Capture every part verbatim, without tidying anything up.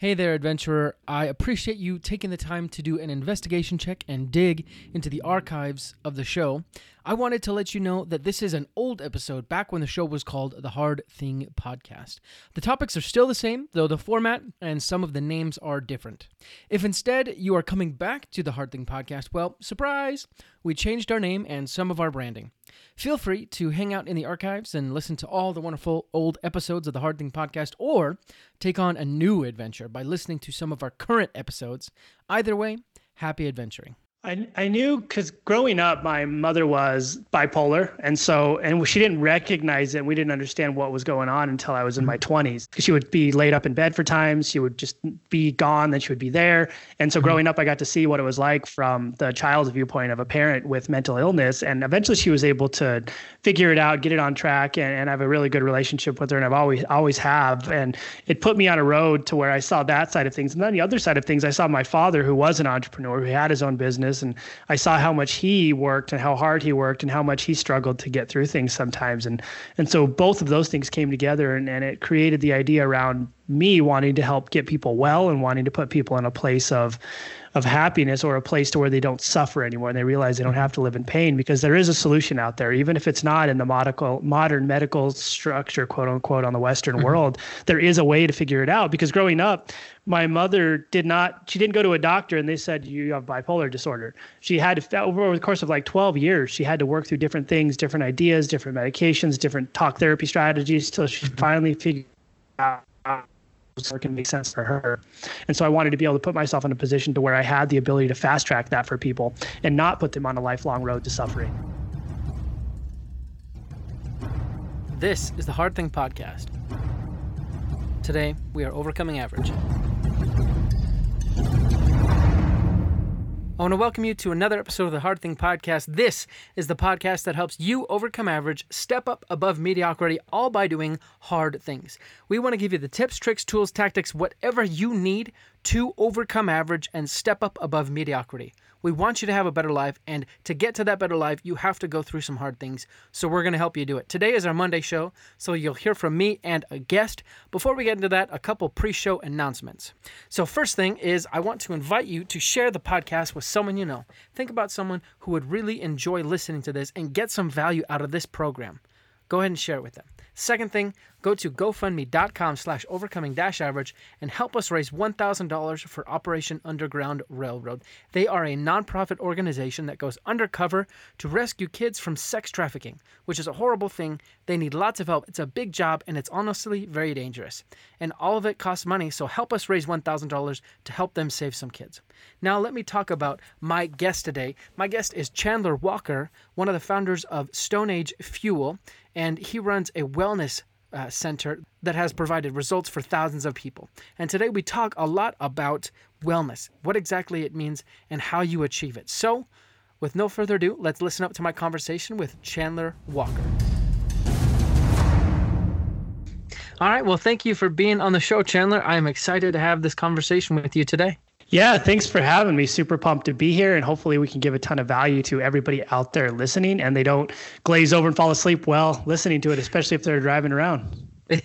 Hey there, adventurer. I appreciate you taking the time to do an investigation check and dig into the archives of the show. I wanted to let you know that this is an old episode back when the show was called The Hard Thing Podcast. The topics are still the same, though the format and some of the names are different. If instead you are coming back to The Hard Thing Podcast, well, surprise, we changed our name and some of our branding. Feel free to hang out in the archives and listen to all the wonderful old episodes of The Hard Thing Podcast, or take on a new adventure by listening to some of our current episodes. Either way, happy adventuring. I, I knew because growing up, my mother was bipolar. And so, and she didn't recognize it. We didn't understand what was going on until I was in my twenties. She would be laid up in bed for times. She would just be gone. Then she would be there. And so growing up, I got to see what it was like from the child's viewpoint of a parent with mental illness. And eventually she was able to figure it out, get it on track. And, and I have a really good relationship with her. And I've always, always have. And it put me on a road to where I saw that side of things. And then the other side of things, I saw my father, who was an entrepreneur, who had his own business. And I saw how much he worked and how hard he worked and how much he struggled to get through things sometimes. And and so both of those things came together, and, and it created the idea around me wanting to help get people well and wanting to put people in a place of of happiness, or a place to where they don't suffer anymore and they realize they don't have to live in pain, because there is a solution out there. Even if it's not in the modical, modern medical structure, quote unquote, on the Western mm-hmm. world, there is a way to figure it out. Because growing up, my mother did not, she didn't go to a doctor and they said, you have bipolar disorder. She had to, over the course of like twelve years, she had to work through different things, different ideas, different medications, different talk therapy strategies, till she mm-hmm. finally figured out can make sense for her. And so I wanted to be able to put myself in a position to where I had the ability to fast track that for people and not put them on a lifelong road to suffering. This is the Hard Thing Podcast. Today, we are overcoming average. I want to welcome you to another episode of the Hard Thing Podcast. This is the podcast that helps you overcome average, step up above mediocrity, all by doing hard things. We want to give you the tips, tricks, tools, tactics, whatever you need to overcome average and step up above mediocrity. We want you to have a better life, and to get to that better life, you have to go through some hard things, so we're going to help you do it. Today is our Monday show, so you'll hear from me and a guest. Before we get into that, a couple pre-show announcements. So first thing is, I want to invite you to share the podcast with someone you know. Think about someone who would really enjoy listening to this and get some value out of this program. Go ahead and share it with them. Second thing, go to gofundme.com slash overcoming dash average and help us raise one thousand dollars for Operation Underground Railroad. They are a nonprofit organization that goes undercover to rescue kids from sex trafficking, which is a horrible thing. They need lots of help. It's a big job, and it's honestly very dangerous. And all of it costs money, so help us raise one thousand dollars to help them save some kids. Now let me talk about my guest today. My guest is Chandler Walker, one of the founders of Stone Age Fuel, and he runs a wellness Uh, center that has provided results for thousands of people. And today we talk a lot about wellness, what exactly it means and how you achieve it. So with no further ado, let's listen up to my conversation with Chandler Walker. All right. Well, thank you for being on the show, Chandler. I'm excited to have this conversation with you today. Yeah, thanks for having me. Super pumped to be here, and hopefully we can give a ton of value to everybody out there listening, and they don't glaze over and fall asleep while listening to it, especially if they're driving around.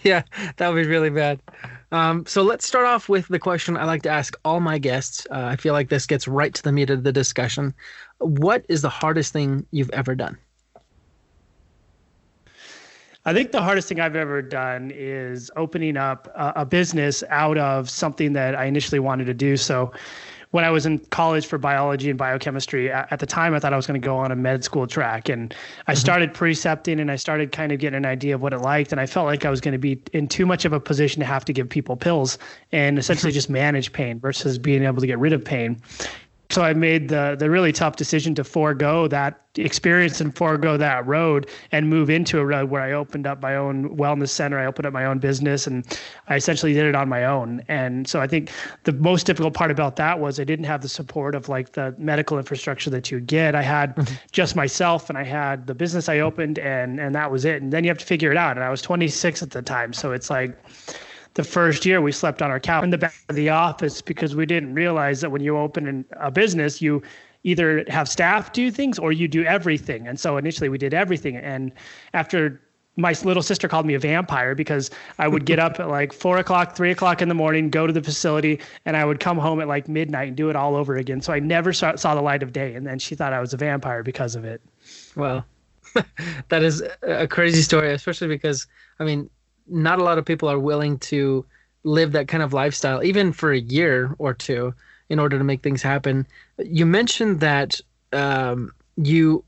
Yeah, that would be really bad. Um, so let's start off with the question I like to ask all my guests. Uh, I feel like this gets right to the meat of the discussion. What is the hardest thing you've ever done? I think the hardest thing I've ever done is opening up a, a business out of something that I initially wanted to do. So when I was in college for biology and biochemistry, at the time I thought I was going to go on a med school track, and I mm-hmm. started precepting, and I started kind of getting an idea of what it liked, and I felt like I was going to be in too much of a position to have to give people pills and essentially just manage pain versus being able to get rid of pain. So I made the the really tough decision to forego that experience and forego that road and move into a road where I opened up my own wellness center. I opened up my own business, and I essentially did it on my own. And so I think the most difficult part about that was I didn't have the support of like the medical infrastructure that you get. I had mm-hmm. just myself, and I had the business I opened, and and that was it. And then you have to figure it out. And I was twenty-six at the time. So it's like, the first year we slept on our couch in the back of the office, because we didn't realize that when you open a business, you either have staff do things or you do everything. And so initially we did everything. And after my little sister called me a vampire because I would get up at like four o'clock, three o'clock in the morning, go to the facility, and I would come home at like midnight and do it all over again. So I never saw, saw the light of day. And then she thought I was a vampire because of it. Well, that is a crazy story, especially because, I mean, not a lot of people are willing to live that kind of lifestyle, even for a year or two, in order to make things happen. You mentioned that um, you...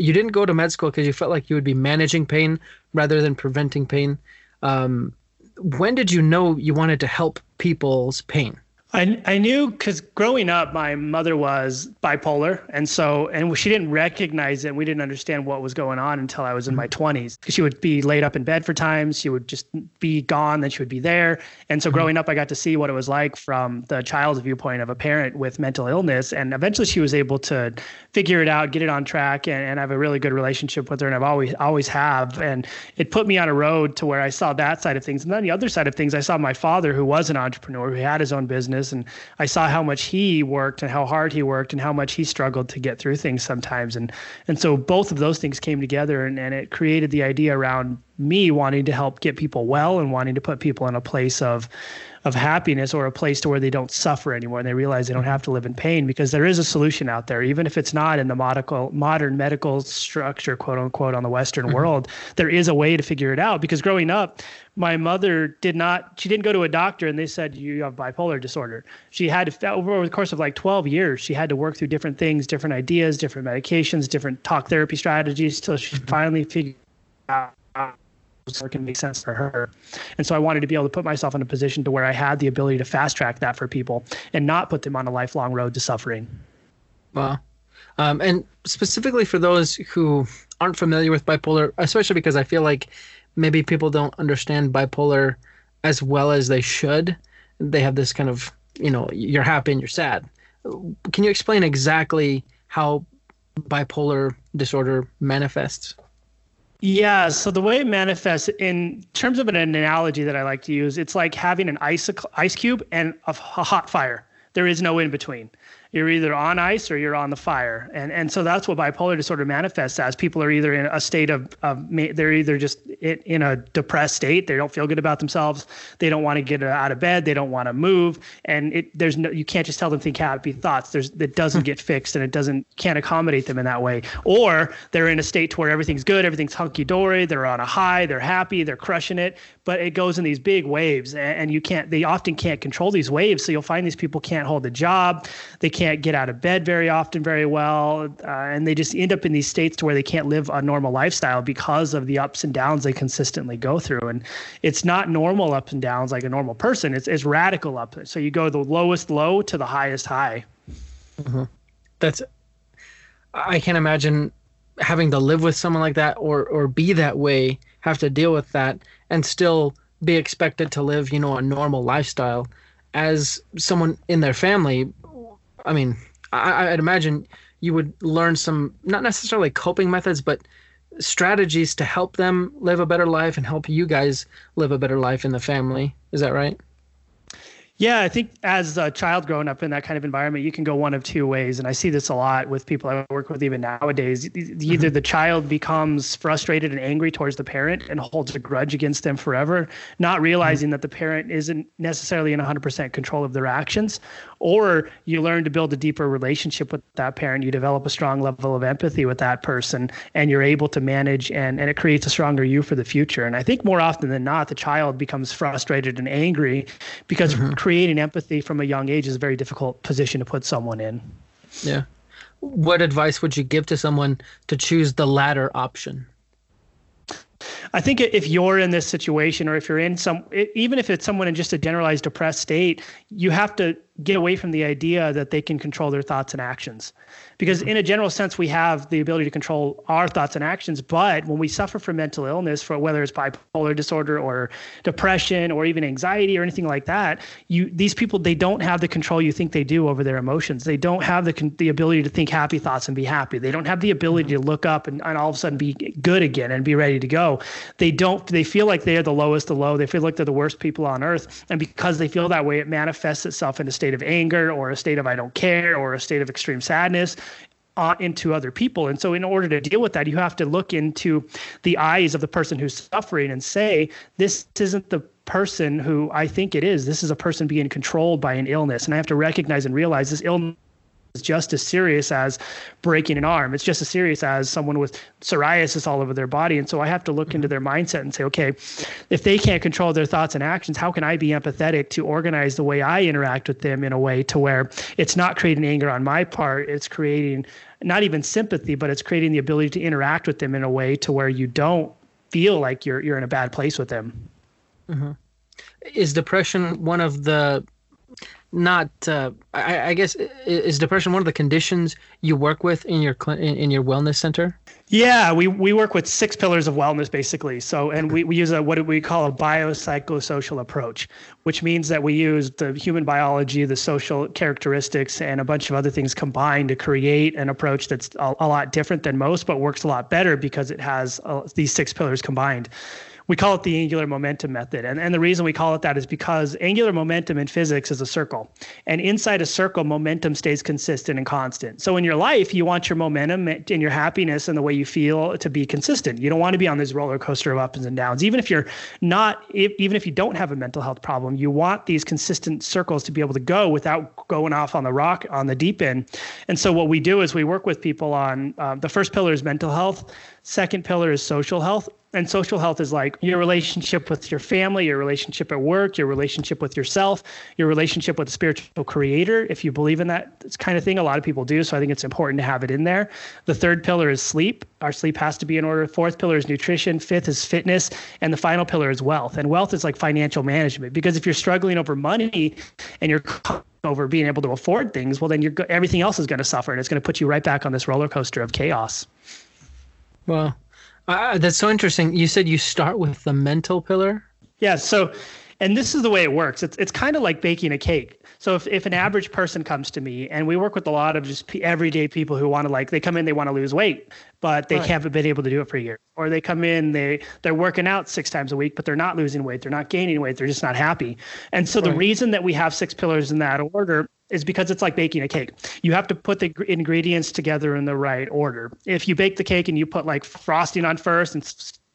You didn't go to med school because you felt like you would be managing pain rather than preventing pain. Um, when did you know you wanted to help people's pain? I, I knew because growing up, my mother was bipolar. And so, and she didn't recognize it. And we didn't understand what was going on until I was in my twenties. She would be laid up in bed for times. She would just be gone. Then she would be there. And so growing up, I got to see what it was like from the child's viewpoint of a parent with mental illness. And eventually she was able to figure it out, get it on track. And, and I have a really good relationship with her. And I've always, always have. And it put me on a road to where I saw that side of things. And then the other side of things, I saw my father, who was an entrepreneur, who had his own business. And I saw how much he worked and how hard he worked and how much he struggled to get through things sometimes. And and so both of those things came together and, and it created the idea around me wanting to help get people well and wanting to put people in a place of of happiness, or a place to where they don't suffer anymore and they realize they don't have to live in pain, because there is a solution out there, even if it's not in the modical, modern medical structure, quote unquote, on the Western mm-hmm. world. There is a way to figure it out, because growing up, my mother did not, she didn't go to a doctor and they said, you have bipolar disorder. She had to, over the course of like twelve years, she had to work through different things, different ideas, different medications, different talk therapy strategies, till she mm-hmm. finally figured out can make sense for her. And so I wanted to be able to put myself in a position to where I had the ability to fast track that for people and not put them on a lifelong road to suffering. Wow. Um, and specifically for those who aren't familiar with bipolar, especially because I feel like maybe people don't understand bipolar as well as they should. They have this kind of, you know, you're happy and you're sad. Can you explain exactly how bipolar disorder manifests? Yeah. So the way it manifests, in terms of an analogy that I like to use, it's like having an ice, ice cube and a, a hot fire. There is no in between. You're either on ice or you're on the fire. And and so that's what bipolar disorder manifests as. People are either in a state of, of they're either just in a depressed state. They don't feel good about themselves. They don't want to get out of bed. They don't want to move. And it there's no, you can't just tell them think happy thoughts. There's, it doesn't get fixed, and it doesn't can't accommodate them in that way. Or they're in a state to where everything's good. Everything's hunky-dory. They're on a high. They're happy. They're crushing it. But it goes in these big waves, and, and you can't, they often can't control these waves. So you'll find these people can't hold a job. They can't get out of bed very often very well, uh, and they just end up in these states to where they can't live a normal lifestyle because of the ups and downs they consistently go through. And it's not normal ups and downs like a normal person. It's it's radical up. So you go the lowest low to the highest high. Mm-hmm. That's, I can't imagine having to live with someone like that, or or be that way, have to deal with that, and still be expected to live, you know, a normal lifestyle as someone in their family. I mean, I, I'd imagine you would learn some, not necessarily coping methods, but strategies to help them live a better life and help you guys live a better life in the family. Is that right? Yeah, I think as a child growing up in that kind of environment, you can go one of two ways. And I see this a lot with people I work with even nowadays. Either the child becomes frustrated and angry towards the parent and holds a grudge against them forever, not realizing that the parent isn't necessarily in one hundred percent control of their actions. Or you learn to build a deeper relationship with that parent. You develop a strong level of empathy with that person, and you're able to manage, and, and it creates a stronger you for the future. And I think more often than not, the child becomes frustrated and angry because mm-hmm. creating empathy from a young age is a very difficult position to put someone in. Yeah. What advice would you give to someone to choose the latter option? I think if you're in this situation, or if you're in some, even if it's someone in just a generalized depressed state, you have to get away from the idea that they can control their thoughts and actions. Because in a general sense, we have the ability to control our thoughts and actions. But when we suffer from mental illness, for whether it's bipolar disorder or depression or even anxiety or anything like that, you these people, they don't have the control you think they do over their emotions. They don't have the the ability to think happy thoughts and be happy. They don't have the ability to look up and, and all of a sudden be good again and be ready to go. They don't. They feel like they are the lowest of low. They feel like they're the worst people on earth. And because they feel that way, it manifests itself in a state of anger, or a state of I don't care, or a state of extreme sadness. on into other people. And so in order to deal with that, you have to look into the eyes of the person who's suffering and say, this isn't the person who I think it is. This is a person being controlled by an illness. And I have to recognize and realize this illness is just as serious as breaking an arm. It's just as serious as someone with psoriasis all over their body. And so I have to look into their mindset and say, okay, if they can't control their thoughts and actions, how can I be empathetic to organize the way I interact with them in a way to where it's not creating anger on my part, it's creating not even sympathy, but it's creating the ability to interact with them in a way to where you don't feel like you're you're in a bad place with them. Mm-hmm. Is depression one of the Not, uh, I, I guess, is depression one of the conditions you work with in your cl- in your wellness center? Yeah, we, we work with six pillars of wellness, basically. So, and we, we use a what we call a biopsychosocial approach, which means that we use the human biology, the social characteristics, and a bunch of other things combined to create an approach that's a, a lot different than most, but works a lot better because it has uh, these six pillars combined. We call it the Angular Momentum Method. And, and the reason we call it that is because angular momentum in physics is a circle. And inside a circle, momentum stays consistent and constant. So in your life, you want your momentum and your happiness and the way you feel to be consistent. You don't want to be on this roller coaster of ups and downs. Even if you're not, if, even if you don't have a mental health problem, you want these consistent circles to be able to go without going off on the rock, on the deep end. And so what we do is we work with people on, uh, the first pillar is mental health. Second pillar is social health. And social health is like your relationship with your family, your relationship at work, your relationship with yourself, your relationship with the spiritual creator. If you believe in that kind of thing, a lot of people do. So I think it's important to have it in there. The third pillar is sleep. Our sleep has to be in order. Fourth pillar is nutrition. Fifth is fitness. And the final pillar is wealth. And wealth is like financial management, because if you're struggling over money and you're over being able to afford things, well, then you're, everything else is going to suffer. And it's going to put you right back on this roller coaster of chaos. Wow. Uh, that's so interesting. You said you start with the mental pillar? Yeah. So, and this is the way it works. It's it's kind of like baking a cake. So if, if an average person comes to me, and we work with a lot of just everyday people who want to, like, they come in, they want to lose weight, but they right. haven't been able to do it for a year. Or they come in, they, they're working out six times a week, but they're not losing weight. They're not gaining weight. They're just not happy. And so right. the reason that we have six pillars in that order is because it's like baking a cake. You have to put the ingredients together in the right order. If you bake the cake and you put like frosting on first and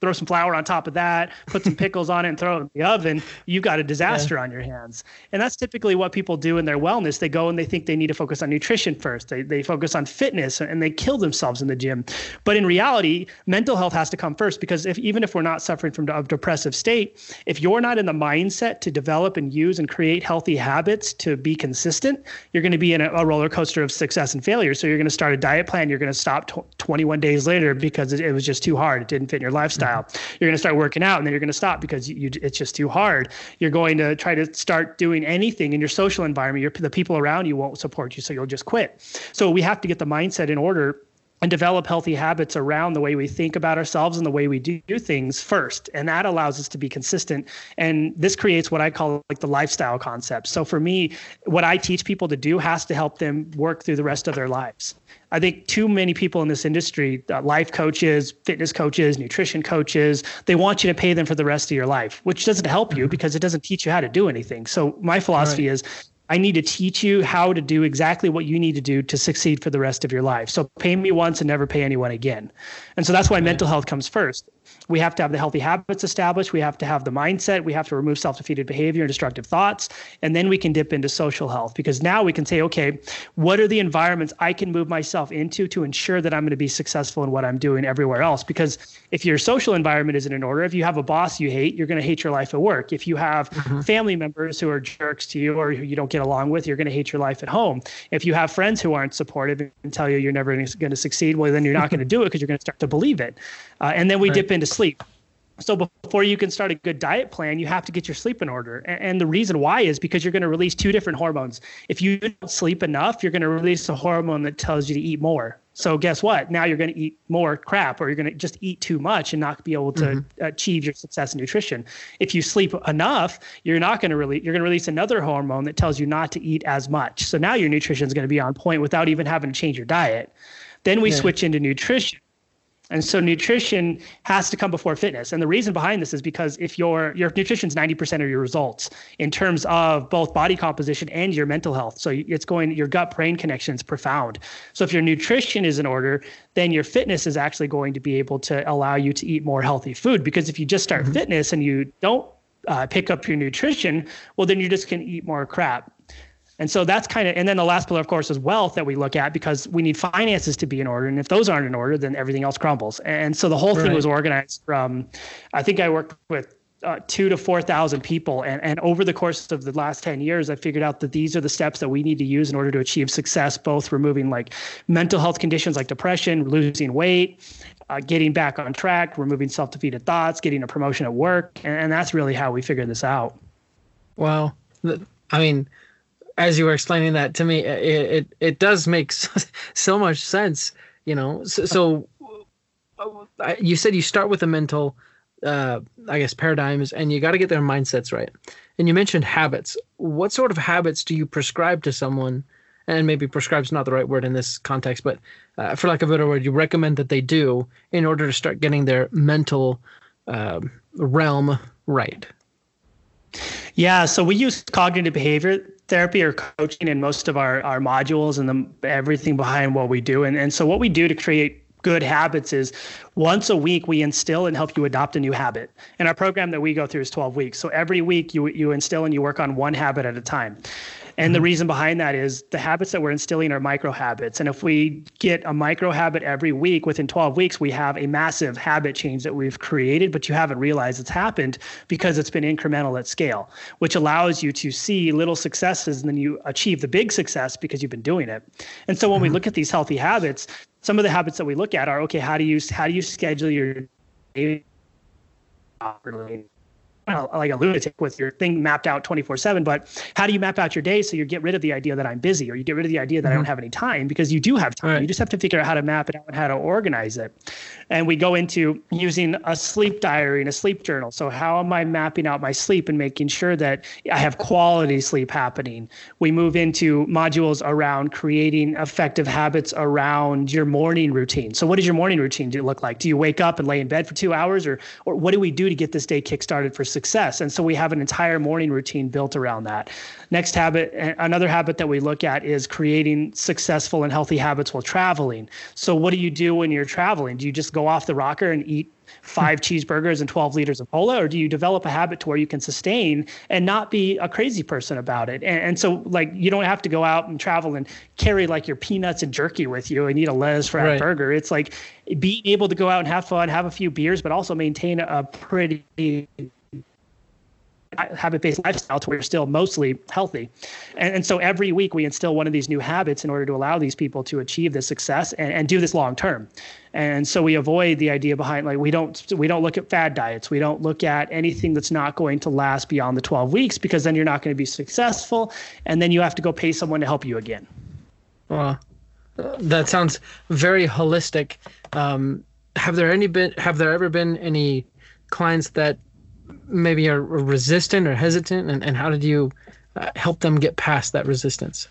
throw some flour on top of that, put some pickles on it and throw it in the oven, you've got a disaster yeah. on your hands. And that's typically what people do in their wellness. They go and they think they need to focus on nutrition first. They they focus on fitness and they kill themselves in the gym. But in reality, mental health has to come first, because if even if we're not suffering from a depressive state, if you're not in the mindset to develop and use and create healthy habits to be consistent, you're going to be in a, a roller coaster of success and failure. So you're going to start a diet plan. You're going to stop t- twenty-one days later because it, it was just too hard. It didn't fit in your lifestyle. Mm-hmm. You're going to start working out and then you're going to stop because you, you, it's just too hard. You're going to try to start doing anything in your social environment. Your, the people around you won't support you, so you'll just quit. So we have to get the mindset in order and develop healthy habits around the way we think about ourselves and the way we do things first. And that allows us to be consistent. And this creates what I call like the lifestyle concept. So for me, what I teach people to do has to help them work through the rest of their lives. I think too many people in this industry, uh, life coaches, fitness coaches, nutrition coaches, they want you to pay them for the rest of your life, which doesn't help you because it doesn't teach you how to do anything. So my philosophy Right. is I need to teach you how to do exactly what you need to do to succeed for the rest of your life. So pay me once and never pay anyone again. And so that's why Right. mental health comes first. We have to have the healthy habits established. We have to have the mindset. We have to remove self-defeating behavior and destructive thoughts. And then we can dip into social health, because now we can say, okay, what are the environments I can move myself into to ensure that I'm going to be successful in what I'm doing everywhere else? Because if your social environment isn't in order, if you have a boss you hate, you're going to hate your life at work. If you have mm-hmm. family members who are jerks to you or who you don't get along with, you're going to hate your life at home. If you have friends who aren't supportive and tell you you're never going to succeed, well, then you're not going to do it because you're going to start to believe it. Uh, and then we right. dip into sleep. So before you can start a good diet plan, you have to get your sleep in order. And the reason why is because you're going to release two different hormones. If you don't sleep enough, you're going to release a hormone that tells you to eat more. So guess what? Now you're going to eat more crap, or you're going to just eat too much and not be able to mm-hmm. achieve your success in nutrition. If you sleep enough, you're not going to release, you're going to release another hormone that tells you not to eat as much. So now your nutrition is going to be on point without even having to change your diet. Then we yeah. switch into nutrition. And so nutrition has to come before fitness. And the reason behind this is because if your your nutrition is ninety percent of your results in terms of both body composition and your mental health. So it's going, your gut brain connection is profound. So if your nutrition is in order, then your fitness is actually going to be able to allow you to eat more healthy food. Because if you just start mm-hmm. fitness and you don't uh, pick up your nutrition, well, then you're just going to eat more crap. And so that's kind of, and then the last pillar, of course, is wealth that we look at, because we need finances to be in order. And if those aren't in order, then everything else crumbles. And so the whole right. thing was organized from, I think I worked with uh, two to four thousand people. And, and over the course of the last ten years, I figured out that these are the steps that we need to use in order to achieve success, both removing like mental health conditions like depression, losing weight, uh, getting back on track, removing self-defeated thoughts, getting a promotion at work. And, and that's really how we figured this out. Well, I mean, as you were explaining that to me, it it, it does make so, so much sense, you know. So, so you said you start with the mental, uh, I guess, paradigms, and you got to get their mindsets right. And you mentioned habits. What sort of habits do you prescribe to someone? And maybe prescribe is not the right word in this context, but uh, for lack of a better word, you recommend that they do in order to start getting their mental uh, realm right. Yeah, so we use cognitive behavior therapy or coaching in most of our, our modules and the, everything behind what we do. And, and so what we do to create good habits is once a week, we instill and help you adopt a new habit. And our program that we go through is twelve weeks. So every week you, you instill and you work on one habit at a time. And the reason behind that is the habits that we're instilling are micro habits. And if we get a micro habit every week, within twelve weeks, we have a massive habit change that we've created, but you haven't realized it's happened because it's been incremental at scale, which allows you to see little successes and then you achieve the big success because you've been doing it. And so when mm-hmm. we look at these healthy habits, some of the habits that we look at are, okay, how do you, how do you schedule your day properly? Like a lunatic with your thing mapped out twenty-four seven, but how do you map out your day so you get rid of the idea that I'm busy, or you get rid of the idea that mm-hmm. I don't have any time, because you do have time. Right. You just have to figure out how to map it out and how to organize it. And we go into using a sleep diary and a sleep journal. So how am I mapping out my sleep and making sure that I have quality sleep happening? We move into modules around creating effective habits around your morning routine. So what does your morning routine do, look like? Do you wake up and lay in bed for two hours or, or what do we do to get this day kickstarted for success? And so we have an entire morning routine built around that. Next habit, another habit that we look at is creating successful and healthy habits while traveling. So what do you do when you're traveling? Do you just go off the rocker and eat five cheeseburgers and twelve liters of cola, or do you develop a habit to where you can sustain and not be a crazy person about it? And, and so like, you don't have to go out and travel and carry like your peanuts and jerky with you and eat a lettuce fry right. burger. It's like being able to go out and have fun, have a few beers, but also maintain a pretty habit-based lifestyle to where you're still mostly healthy. And, and so every week we instill one of these new habits in order to allow these people to achieve this success and, and do this long-term. And so we avoid the idea behind, like, we don't, we don't look at fad diets. We don't look at anything that's not going to last beyond the twelve weeks, because then you're not going to be successful. And then you have to go pay someone to help you again. Well, that sounds very holistic. Um, have there any been, have there ever been any clients that maybe are resistant or hesitant, and, and how did you uh, help them get past that resistance?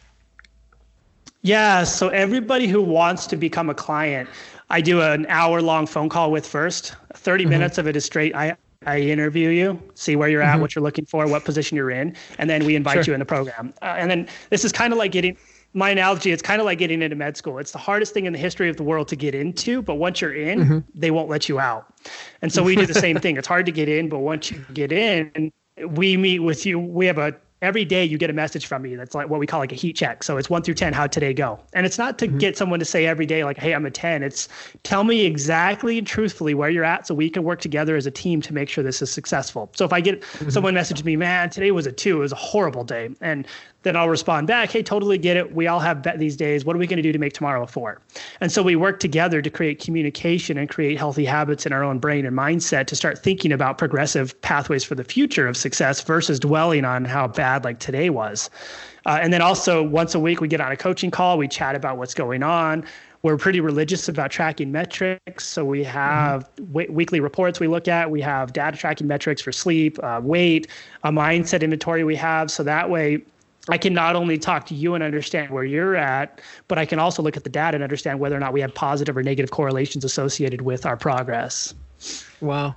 Yeah. So everybody who wants to become a client, I do an hour long phone call with first. thirty mm-hmm. minutes of it is straight. I, I interview you, see where you're at, mm-hmm. what you're looking for, what position you're in. And then we invite sure. you in the program. Uh, and then this is kind of like getting, my analogy, it's kind of like getting into med school. It's the hardest thing in the history of the world to get into, but once you're in, mm-hmm. they won't let you out. And so we do the same thing. It's hard to get in, but once you get in, we meet with you. We have a, every day you get a message from me. That's like what we call like a heat check. So it's one through ten, how'd today go? And it's not to mm-hmm. get someone to say every day, like, hey, I'm a ten. It's tell me exactly and truthfully where you're at so we can work together as a team to make sure this is successful. So if I get mm-hmm. someone messaged me, man, today was a two, it was a horrible day. And then I'll respond back, hey, totally get it. We all have these days. What are we going to do to make tomorrow a four? And so we work together to create communication and create healthy habits in our own brain and mindset to start thinking about progressive pathways for the future of success versus dwelling on how bad like today was. Uh, and then also once a week, we get on a coaching call. We chat about what's going on. We're pretty religious about tracking metrics. So we have mm-hmm. w- weekly reports we look at. We have data tracking metrics for sleep, uh, weight, a mindset inventory we have. So that way, I can not only talk to you and understand where you're at, but I can also look at the data and understand whether or not we have positive or negative correlations associated with our progress. Wow.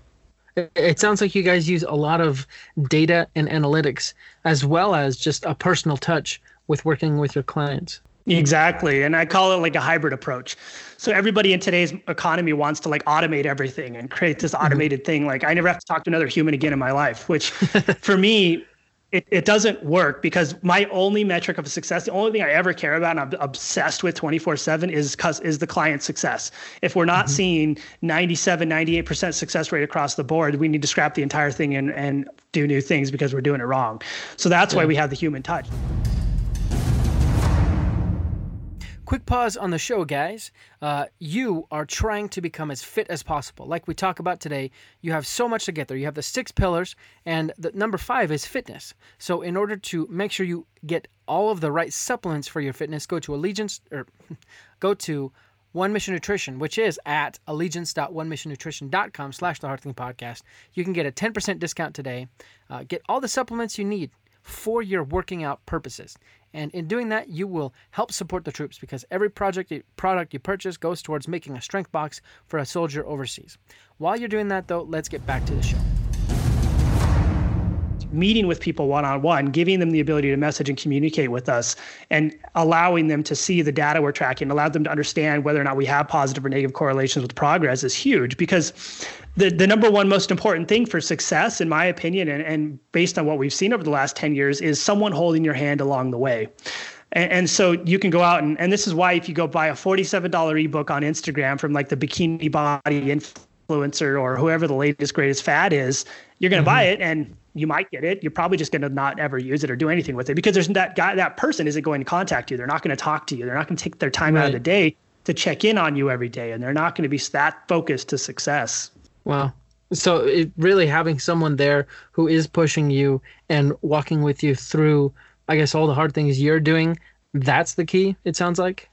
It sounds like you guys use a lot of data and analytics as well as just a personal touch with working with your clients. Exactly. And I call it like a hybrid approach. So everybody in today's economy wants to like automate everything and create this automated mm-hmm. thing. Like I never have to talk to another human again in my life, which for me, It, it doesn't work, because my only metric of success, the only thing I ever care about and I'm obsessed with twenty-four seven is is the client's success. If we're not mm-hmm. seeing ninety-seven, ninety-eight percent success rate across the board, we need to scrap the entire thing and, and do new things because we're doing it wrong. So that's yeah. why we have the human touch. Quick pause on the show, guys. Uh, you are trying to become as fit as possible. Like we talk about today, you have so much to get there. You have the six pillars, and the number five is fitness. So in order to make sure you get all of the right supplements for your fitness, go to Allegiance, or go to One Mission Nutrition, which is at allegiance.one mission nutrition dot com slash the Hard Thing Podcast. You can get a ten percent discount today. Uh, get all the supplements you need for your working out purposes. And in doing that, you will help support the troops, because every project product you purchase goes towards making a strength box for a soldier overseas. While you're doing that, though, let's get back to the show. Meeting with people one-on-one, giving them the ability to message and communicate with us, and allowing them to see the data we're tracking, allowed them to understand whether or not we have positive or negative correlations with progress is huge, because the, the number one most important thing for success, in my opinion, and, and based on what we've seen over the last ten years, is someone holding your hand along the way. And, and so you can go out and, and this is why if you go buy a forty-seven dollars ebook on Instagram from like the bikini body influencer or whoever the latest, greatest fad is, you're going to mm-hmm. buy it and you might get it. You're probably just going to not ever use it or do anything with it, because there's that guy, that person isn't going to contact you. They're not going to talk to you. They're not going to take their time right. out of the day to check in on you every day. And they're not going to be that focused to success. Wow. So it really having someone there who is pushing you and walking with you through, I guess, all the hard things you're doing. That's the key. It sounds like.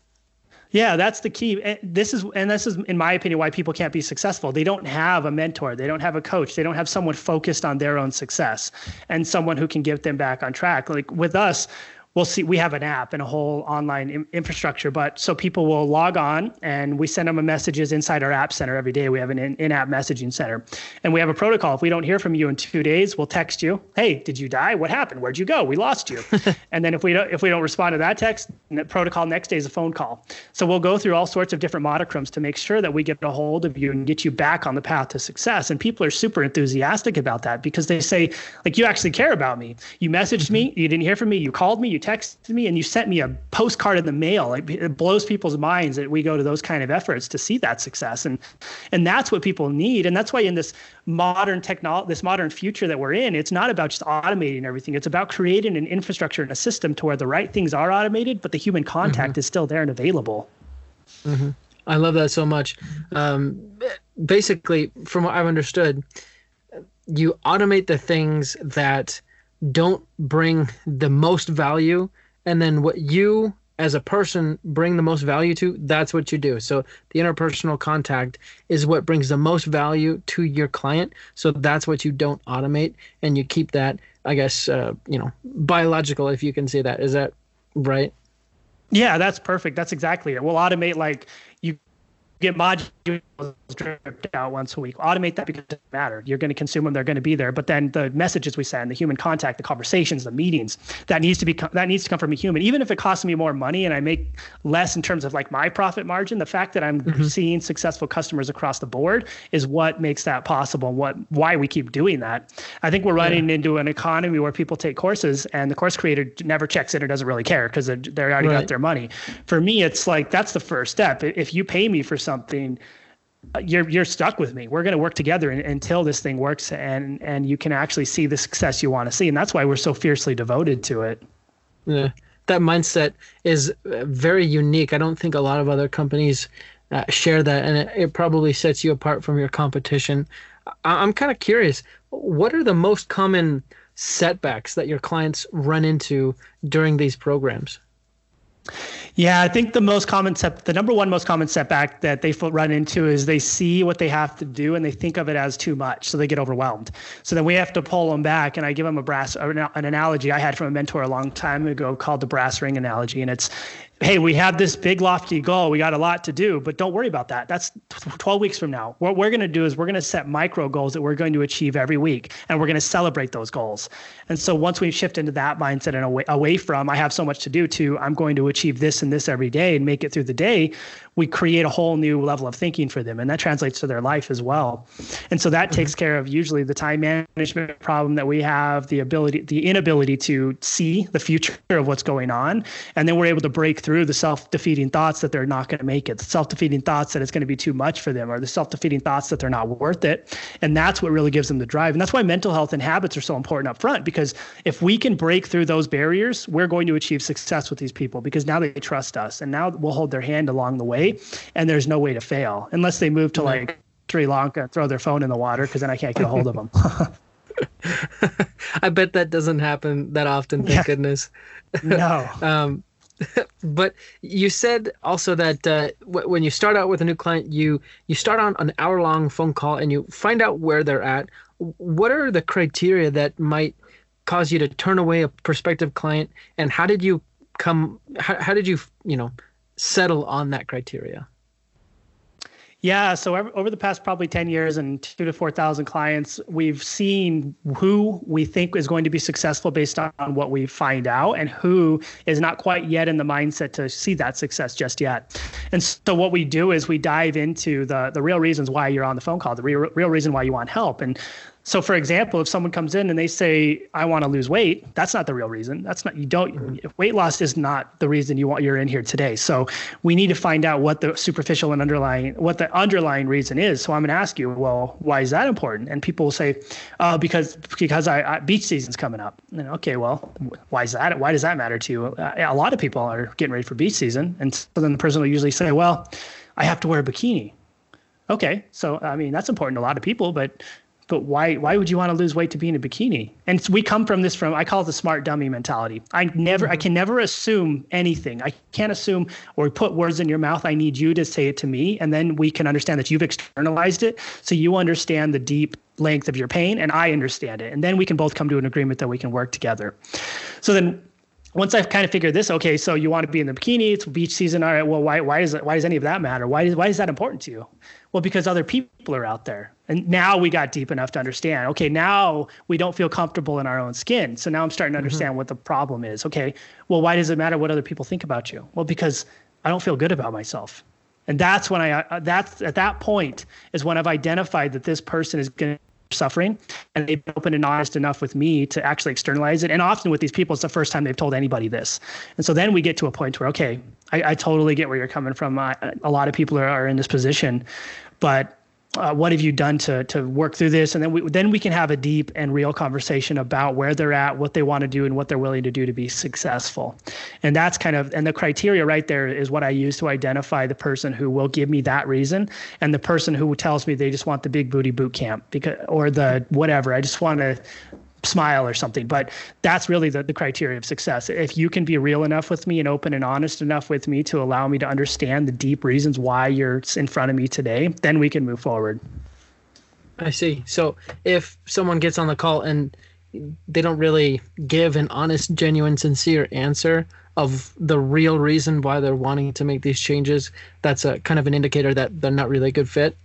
Yeah, that's the key. And this is, and this is, in my opinion, why people can't be successful. They don't have a mentor. They don't have a coach. They don't have someone focused on their own success and someone who can get them back on track. Like with us, we'll see, we have an app and a whole online infrastructure, but so people will log on and we send them messages inside our app center every day. We have an in-app messaging center and we have a protocol. If we don't hear from you in two days, we'll text you. Hey, did you die? What happened? Where'd you go? We lost you. And then if we don't, if we don't respond to that text, the protocol next day is a phone call. So we'll go through all sorts of different monochromes to make sure that we get a hold of you and get you back on the path to success. And people are super enthusiastic about that, because they say, like, you actually care about me. You messaged me. You didn't hear from me. You called me. You texted me, and you sent me a postcard in the mail. It, it blows people's minds that we go to those kind of efforts to see that success. And, and that's what people need. And that's why in this modern technology, this modern future that we're in, it's not about just automating everything. It's about creating an infrastructure and a system to where the right things are automated, but the human contact mm-hmm. is still there and available. Mm-hmm. I love that so much. Um, basically, from what I've understood, you automate the things that don't bring the most value, and then what you as a person bring the most value to, that's what you do. So the interpersonal contact is what brings the most value to your client. So that's what you don't automate, and you keep that, I guess, uh, you know, biological, if you can say that. Is that right? Yeah, that's perfect. That's exactly it. We'll automate, like, you get modules dripped out once a week. Automate that, because it doesn't matter. You're going to consume them. They're going to be there. But then the messages we send, the human contact, the conversations, the meetings, that needs to be that needs to come from a human. Even if it costs me more money and I make less in terms of like my profit margin, the fact that I'm mm-hmm. seeing successful customers across the board is what makes that possible and what why we keep doing that. I think we're running yeah. into an economy where people take courses and the course creator never checks in or doesn't really care because they already right. got their money. For me, it's like that's the first step. If you pay me for something, something you're you're stuck with me. We're going to work together in, until this thing works and and you can actually see the success you want to see, and that's why we're so fiercely devoted to it. Yeah, that mindset is very unique. I don't think a lot of other companies uh, share that, and it, it probably sets you apart from your competition. I, I'm kind of curious, what are the most common setbacks that your clients run into during these programs? Yeah, I think the most common set, the number one most common setback that they run into is they see what they have to do and they think of it as too much, so they get overwhelmed. So then we have to pull them back, and I give them a brass an analogy I had from a mentor a long time ago called the brass ring analogy, and it's, hey, we have this big lofty goal. We got a lot to do, but don't worry about that. That's twelve weeks from now. What we're going to do is we're going to set micro goals that we're going to achieve every week, and we're going to celebrate those goals. And so once we shift into that mindset and away, away from, I have so much to do, to I'm going to achieve this and this every day and make it through the day, we create a whole new level of thinking for them. And that translates to their life as well. And so that takes care of usually the time management problem that we have, the ability, the inability to see the future of what's going on. And then we're able to break through through the self-defeating thoughts that they're not going to make it, the self-defeating thoughts that it's going to be too much for them, or the self-defeating thoughts that they're not worth it. And that's what really gives them the drive. And that's why mental health and habits are so important up front, because if we can break through those barriers, we're going to achieve success with these people, because now they trust us and now we'll hold their hand along the way, and there's no way to fail unless they move to like Sri Lanka, throw their phone in the water, because then I can't get a hold of them. I bet that doesn't happen that often, thank yeah. goodness. No. um, But you said also that uh, w- when you start out with a new client, you, you start on an hour-long phone call and you find out where they're at. What are the criteria that might cause you to turn away a prospective client, and how did you come? How, how did you you know settle on that criteria? Yeah, so over the past probably ten years and two to four thousand clients, we've seen who we think is going to be successful based on what we find out, and who is not quite yet in the mindset to see that success just yet. And so what we do is we dive into the the real reasons why you're on the phone call, the real, real reason why you want help. And so, for example, if someone comes in and they say, I want to lose weight, that's not the real reason. That's not, you don't, weight loss is not the reason you want, you're in here today. So we need to find out what the superficial and underlying, what the underlying reason is. So I'm going to ask you, well, why is that important? And people will say, uh, because, because I, I beach season's coming up. And okay, well, why is that? Why does that matter to you? Uh, a lot of people are getting ready for beach season. And so then the person will usually say, well, I have to wear a bikini. Okay. So, I mean, that's important to a lot of people, but But why why would you want to lose weight to be in a bikini? And we come from this from, I call it the smart dummy mentality. I never, I can never assume anything. I can't assume or put words in your mouth. I need you to say it to me. And then we can understand that you've externalized it. So you understand the deep length of your pain and I understand it. And then we can both come to an agreement that we can work together. So then once I've kind of figured this, okay, so you want to be in the bikini, it's beach season. All right, well, why why is it, why does any of that matter? Why is, why is that important to you? Well, because other people are out there. And now we got deep enough to understand, okay, now we don't feel comfortable in our own skin. So now I'm starting to understand mm-hmm. what the problem is. Okay, well, why does it matter what other people think about you? Well, because I don't feel good about myself. And that's when I, uh, that's at that point is when I've identified that this person is going to suffering, and they've been open and honest enough with me to actually externalize it. And often with these people, it's the first time they've told anybody this. And so then we get to a point where, okay, I, I totally get where you're coming from. Uh, a lot of people are, are in this position, but uh, what have you done to to work through this? And then we then we can have a deep and real conversation about where they're at, what they want to do, and what they're willing to do to be successful. And that's kind of, and the criteria right there is what I use to identify the person who will give me that reason, and the person who tells me they just want the big booty boot camp, because or the whatever, I just want to smile or something. But that's really the, the criteria of success. If you can be real enough with me and open and honest enough with me to allow me to understand the deep reasons why you're in front of me today, then we can move forward. I see. So if someone gets on the call and they don't really give an honest, genuine, sincere answer of the real reason why they're wanting to make these changes, that's a kind of an indicator that they're not really a good fit.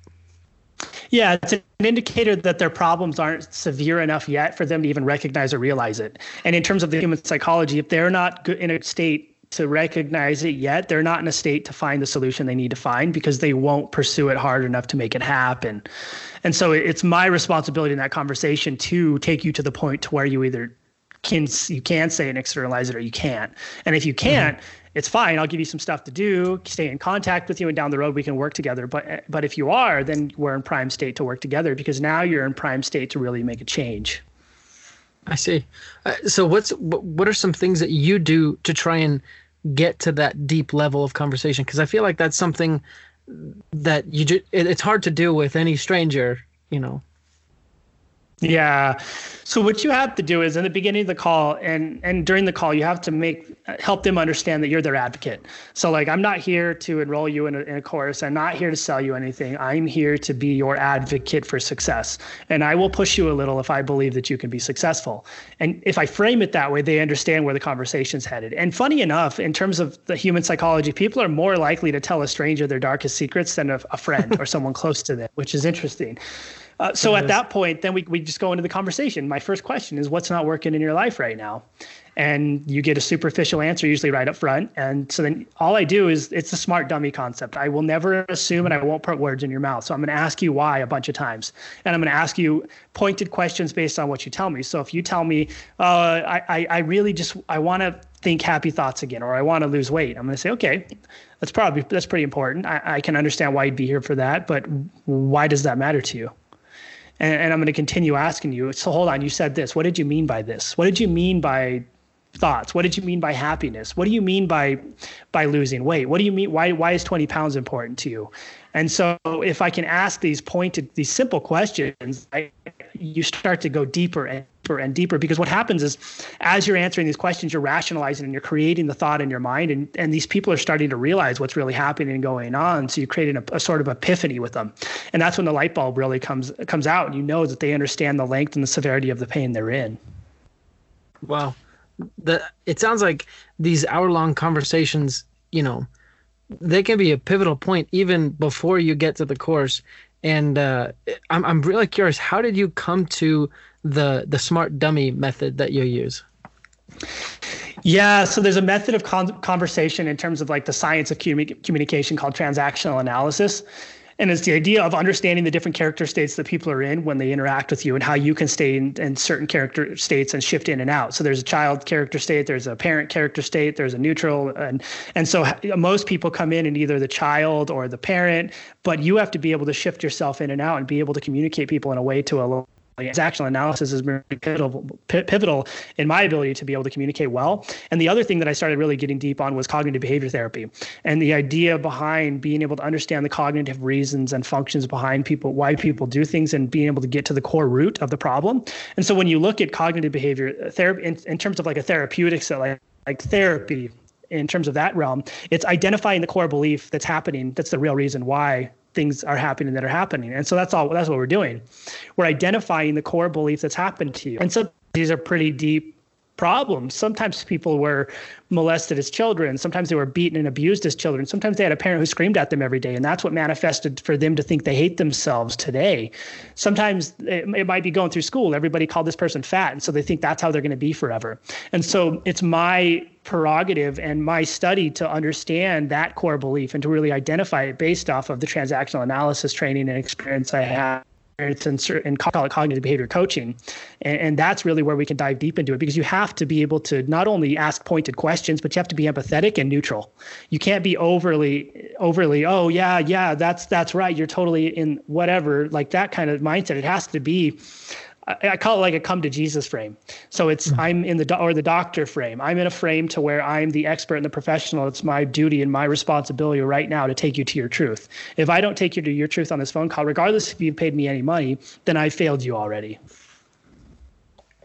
Yeah, it's an indicator that their problems aren't severe enough yet for them to even recognize or realize it. And in terms of the human psychology, if they're not good in a state to recognize it yet, they're not in a state to find the solution they need to find, because they won't pursue it hard enough to make it happen. And so it's my responsibility in that conversation to take you to the point to where you either can you can say and externalize it, or you can't. And if you can't, mm-hmm. it's fine. I'll give you some stuff to do, stay in contact with you, and down the road we can work together. But but if you are, then we're in prime state to work together, because now you're in prime state to really make a change. I see. Uh, so what's what are some things that you do to try and get to that deep level of conversation? Because I feel like that's something that you ju- it, it's hard to do with any stranger, you know. Yeah. So what you have to do is in the beginning of the call and, and during the call, you have to make, help them understand that you're their advocate. So like, I'm not here to enroll you in a, in a course. I'm not here to sell you anything. I'm here to be your advocate for success. And I will push you a little if I believe that you can be successful. And if I frame it that way, they understand where the conversation's headed. And funny enough, in terms of the human psychology, people are more likely to tell a stranger their darkest secrets than a, a friend or someone close to them, which is interesting. Uh, so at that point, then we, we just go into the conversation. My first question is, what's not working in your life right now? And you get a superficial answer, usually right up front. And so then all I do is, it's the smart dummy concept. I will never assume and I won't put words in your mouth. So I'm going to ask you why a bunch of times. And I'm going to ask you pointed questions based on what you tell me. So if you tell me, uh, I, I, I really just, I want to think happy thoughts again, or I want to lose weight. I'm going to say, okay, that's probably, that's pretty important. I, I can understand why you'd be here for that, but why does that matter to you? And, and I'm going to continue asking you, so hold on, you said this. What did you mean by this? What did you mean by thoughts? What did you mean by happiness? What do you mean by by losing weight? What do you mean? Why why is twenty pounds important to you? And so if I can ask these pointed, these simple questions, I, you start to go deeper and deeper and deeper, because what happens is as you're answering these questions, you're rationalizing and you're creating the thought in your mind. And, and these people are starting to realize what's really happening and going on. So you're creating a, a sort of epiphany with them. And that's when the light bulb really comes comes out, and you know that they understand the length and the severity of the pain they're in. Wow. The, it sounds like these hour-long conversations, you know, they can be a pivotal point even before you get to the course. And uh, I'm I'm really curious, how did you come to the the smart dummy method that you use? Yeah, so there's a method of con- conversation in terms of like the science of communi- communication called transactional analysis. And it's the idea of understanding the different character states that people are in when they interact with you, and how you can stay in, in certain character states and shift in and out. So there's a child character state, there's a parent character state, there's a neutral. And, and so most people come in in either the child or the parent, but you have to be able to shift yourself in and out and be able to communicate people in a way to allow. Transactional analysis is really pivotal, pivotal in my ability to be able to communicate well. And the other thing that I started really getting deep on was cognitive behavior therapy, and the idea behind being able to understand the cognitive reasons and functions behind people, why people do things, and being able to get to the core root of the problem. And so when you look at cognitive behavior therapy in, in terms of like a therapeutic, so like, like therapy in terms of that realm, it's identifying the core belief that's happening. That's the real reason why things are happening that are happening. And so that's all, that's what we're doing. We're identifying the core belief that's happened to you. And so these are pretty deep problems. Sometimes people were molested as children. Sometimes they were beaten and abused as children. Sometimes they had a parent who screamed at them every day, and that's what manifested for them to think they hate themselves today. Sometimes it, it might be going through school. Everybody called this person fat, and so they think that's how they're going to be forever. And so it's my prerogative and my study to understand that core belief and to really identify it based off of the transactional analysis training and experience I have. It's in cognitive behavior coaching. And, and that's really where we can dive deep into it, because you have to be able to not only ask pointed questions, but you have to be empathetic and neutral. You can't be overly, overly, oh, yeah, yeah, that's that's right. You're totally in whatever, like that kind of mindset. It has to be, I, I call it like a come to Jesus frame. So it's mm-hmm. I'm in the, do- or the doctor frame. I'm in a frame to where I'm the expert and the professional. It's my duty and my responsibility right now to take you to your truth. If I don't take you to your truth on this phone call, regardless if you paid me any money, then I failed you already.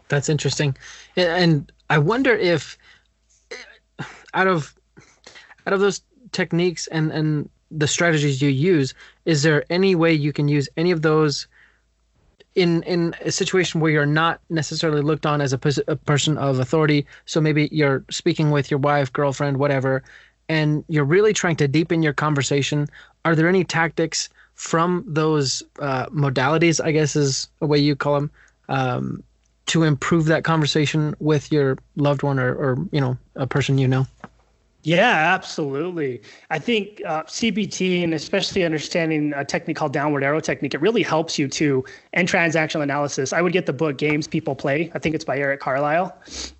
That's interesting. And I wonder if out of, out of those techniques and, and the strategies you use, is there any way you can use any of those in in a situation where you're not necessarily looked on as a, pers- a person of authority? So maybe you're speaking with your wife, girlfriend, whatever, and you're really trying to deepen your conversation. Are there any tactics from those uh, modalities, I guess is a way you call them, um, to improve that conversation with your loved one or, or you know, a person you know? Yeah, absolutely. I think uh, C B T, and especially understanding a technique called downward arrow technique, it really helps you to, and transactional analysis. I would get the book Games People Play. I think it's by Eric Carlisle.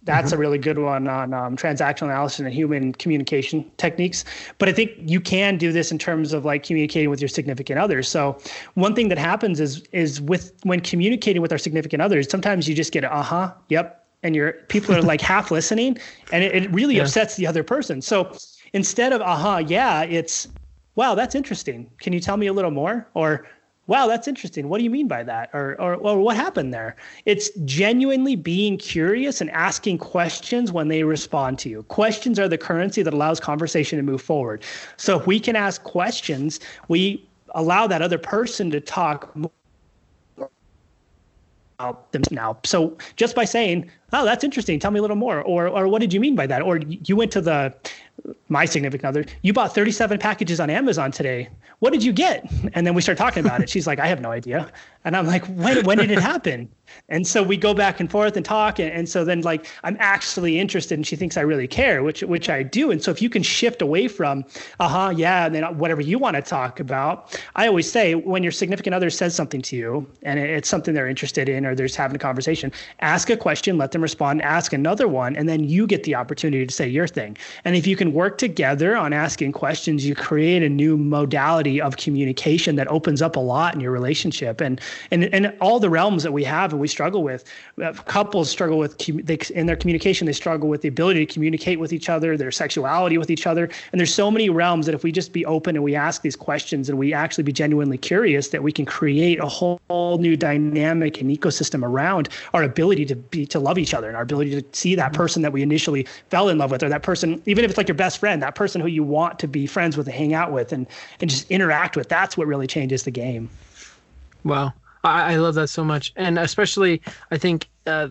That's mm-hmm. a really good one on um, transactional analysis and human communication techniques. But I think you can do this in terms of like communicating with your significant others. So one thing that happens is is with when communicating with our significant others, sometimes you just get uh-huh, yep. And your people are like half listening, and it, it really yeah. upsets the other person. So instead of, aha, uh-huh, yeah, it's, wow, that's interesting. Can you tell me a little more? Or wow, that's interesting. What do you mean by that? Or, or, or what happened there? It's genuinely being curious and asking questions when they respond to you. Questions are the currency that allows conversation to move forward. So if we can ask questions, we allow that other person to talk more about them now. So just by saying, oh, that's interesting, tell me a little more. Or, or what did you mean by that? Or you went to the, my significant other, you bought thirty-seven packages on Amazon today. What did you get? And then we start talking about it. She's like, I have no idea. And I'm like, when, when did it happen? And so we go back and forth and talk. And, and so then like, I'm actually interested and she thinks I really care, which, which I do. And so if you can shift away from, uh-huh, yeah, and then whatever you want to talk about, I always say when your significant other says something to you and it's something they're interested in, or they're just having a conversation, ask a question, let them respond, ask another one, and then you get the opportunity to say your thing. And if you can work together on asking questions, you create a new modality of communication that opens up a lot in your relationship. And and and all the realms that we have and we struggle with, couples struggle with they, in their communication, they struggle with the ability to communicate with each other, their sexuality with each other. And there's so many realms that if we just be open and we ask these questions and we actually be genuinely curious, that we can create a whole, whole new dynamic and ecosystem around our ability to be to love each other and our ability to see that person that we initially fell in love with, or that person, even if it's like your best friend, that person who you want to be friends with and hang out with and, and just interact with. That's what really changes the game. Wow. I, I love that so much. And especially, I think uh,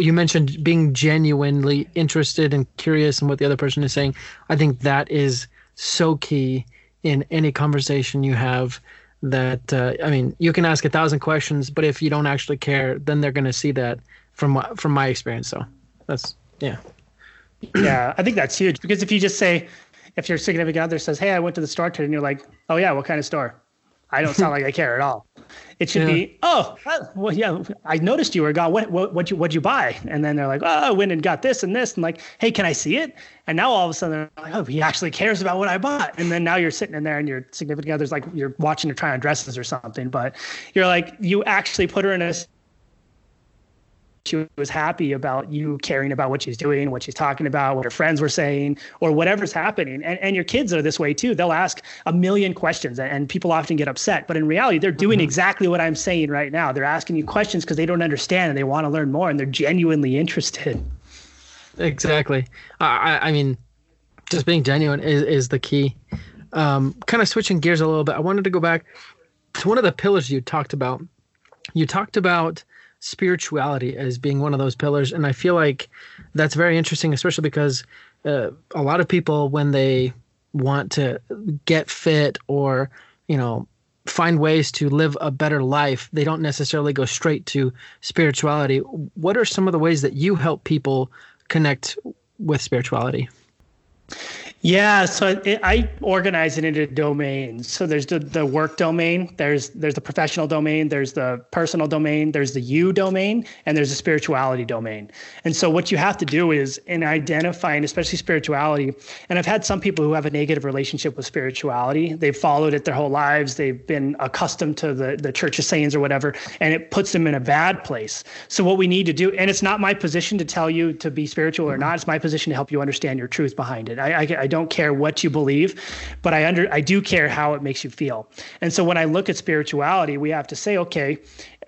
you mentioned being genuinely interested and curious in what the other person is saying. I think that is so key in any conversation you have. That, uh, I mean, you can ask a thousand questions, but if you don't actually care, then they're going to see that. From from my experience, so that's yeah, yeah. I think that's huge, because if you just say, if your significant other says, "Hey, I went to the store today," and you're like, "Oh yeah, what kind of store?" I don't sound like I care at all. It should yeah. be, "Oh, well, yeah, I noticed you were gone. What what what you what you buy?" And then they're like, "Oh, I went and got this and this," and like, "Hey, can I see it?" And now all of a sudden they're like, "Oh, he actually cares about what I bought." And then now you're sitting in there and your significant other's like, you're watching her try on dresses or something, but you're like, you actually put her in a she was happy about you caring about what she's doing, what she's talking about, what her friends were saying, or whatever's happening. And and your kids are this way too. They'll ask a million questions and people often get upset. But in reality, they're doing mm-hmm. exactly what I'm saying right now. They're asking you questions because they don't understand and they want to learn more and they're genuinely interested. Exactly. I, I mean, just being genuine is, is the key. Um, kind of switching gears a little bit, I wanted to go back to one of the pillars you talked about. You talked about spirituality as being one of those pillars. And I feel like that's very interesting, especially because uh, a lot of people, when they want to get fit or, you know, find ways to live a better life, they don't necessarily go straight to spirituality. What are some of the ways that you help people connect with spirituality? Yeah, so it, I organize it into domains. So there's the, the work domain, there's there's the professional domain, there's the personal domain, there's the you domain, and there's the spirituality domain. And so what you have to do is in identifying, especially spirituality, and I've had some people who have a negative relationship with spirituality. They've followed it their whole lives. They've been accustomed to the, the church's sayings or whatever, and it puts them in a bad place. So what we need to do, and it's not my position to tell you to be spiritual or not. It's my position to help you understand your truth behind it. I, I, I don't don't care what you believe, but I under I do care how it makes you feel. And so when I look at spirituality, we have to say, okay,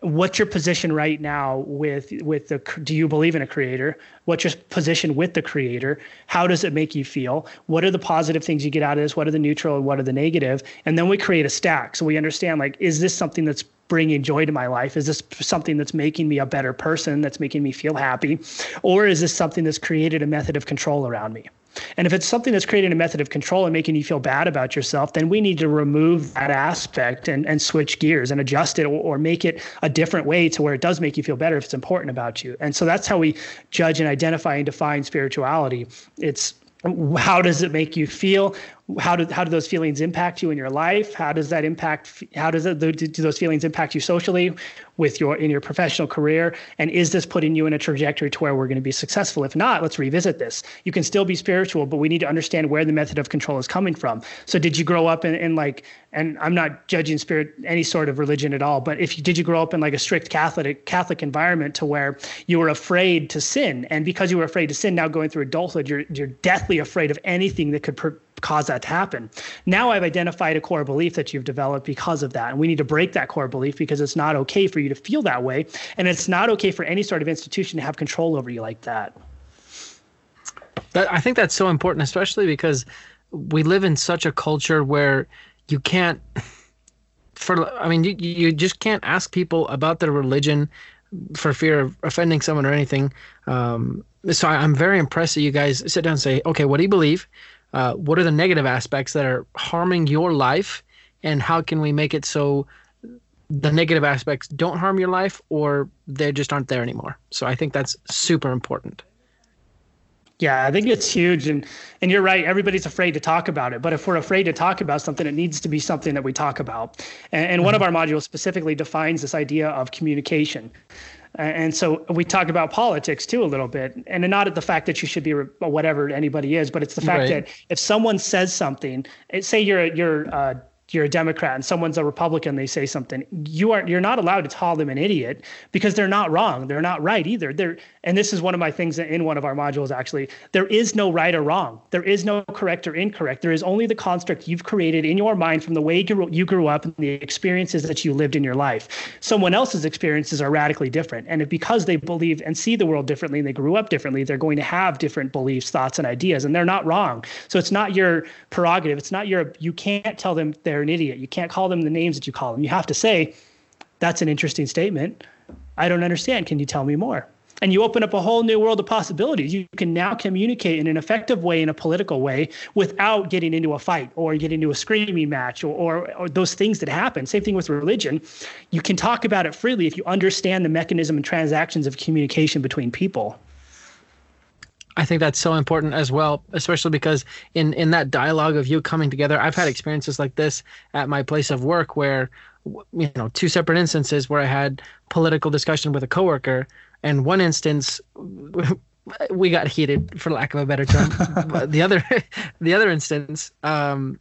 what's your position right now with with the, do you believe in a creator? What's your position with the creator? How does it make you feel? What are the positive things you get out of this? What are the neutral and what are the negative? And then we create a stack. So we understand, like, is this something that's bringing joy to my life? Is this something that's making me a better person, that's making me feel happy? Or is this something that's created a method of control around me? And if it's something that's creating a method of control and making you feel bad about yourself, then we need to remove that aspect and, and switch gears and adjust it or, or make it a different way to where it does make you feel better if it's important about you. And so that's how we judge and identify and define spirituality. It's how does it make you feel? How do how do those feelings impact you in your life? How does that impact? How does it, do those feelings impact you socially, with your in your professional career? And is this putting you in a trajectory to where we're going to be successful? If not, let's revisit this. You can still be spiritual, but we need to understand where the method of control is coming from. So, did you grow up in, in like? And I'm not judging spirit any sort of religion at all. But if you did you grow up in like a strict Catholic Catholic environment to where you were afraid to sin, and because you were afraid to sin, now going through adulthood, you're you're deathly afraid of anything that could per, cause that to happen. Now I've identified a core belief that you've developed because of that. And we need to break that core belief, because it's not okay for you to feel that way. And it's not okay for any sort of institution to have control over you like that. That, I think that's so important, especially because we live in such a culture where you can't, for I mean, you, you just can't ask people about their religion for fear of offending someone or anything. Um, so I, I'm very impressed that you guys sit down and say, okay, what do you believe? Uh, what are the negative aspects that are harming your life, and how can we make it so the negative aspects don't harm your life, or they just aren't there anymore? So I think that's super important. Yeah, I think it's huge. And and you're right. Everybody's afraid to talk about it. But if we're afraid to talk about something, it needs to be something that we talk about. And, and one of our modules specifically defines this idea of communication. And so we talk about politics too a little bit, and not at the fact that you should be re- whatever anybody is, but it's the fact right. that if someone says something, say you're a, you're uh, you're a Democrat and someone's a Republican, they say something, you are you're not allowed to call them an idiot, because they're not wrong, they're not right either. They're and this is one of my things in one of our modules actually. There is no right or wrong. There is no correct or incorrect. There is only the construct you've created in your mind from the way you grew up and the experiences that you lived in your life. Someone else's experiences are radically different, and if because they believe and see the world differently and they grew up differently, they're going to have different beliefs, thoughts, and ideas, and they're not wrong. So it's not your prerogative. It's not your you can't tell them they're an idiot. You can't call them the names that you call them. You have to say, that's an interesting statement. I don't understand. Can you tell me more? And you open up a whole new world of possibilities. You can now communicate in an effective way, in a political way, without getting into a fight or getting into a screaming match or, or, or those things that happen. Same thing with religion. You can talk about it freely if you understand the mechanism and transactions of communication between people. I think that's so important as well, especially because in, in that dialogue of you coming together, I've had experiences like this at my place of work where, you know, two separate instances where I had political discussion with a coworker, and one instance we got heated, for lack of a better term. But the other, the other instance, um,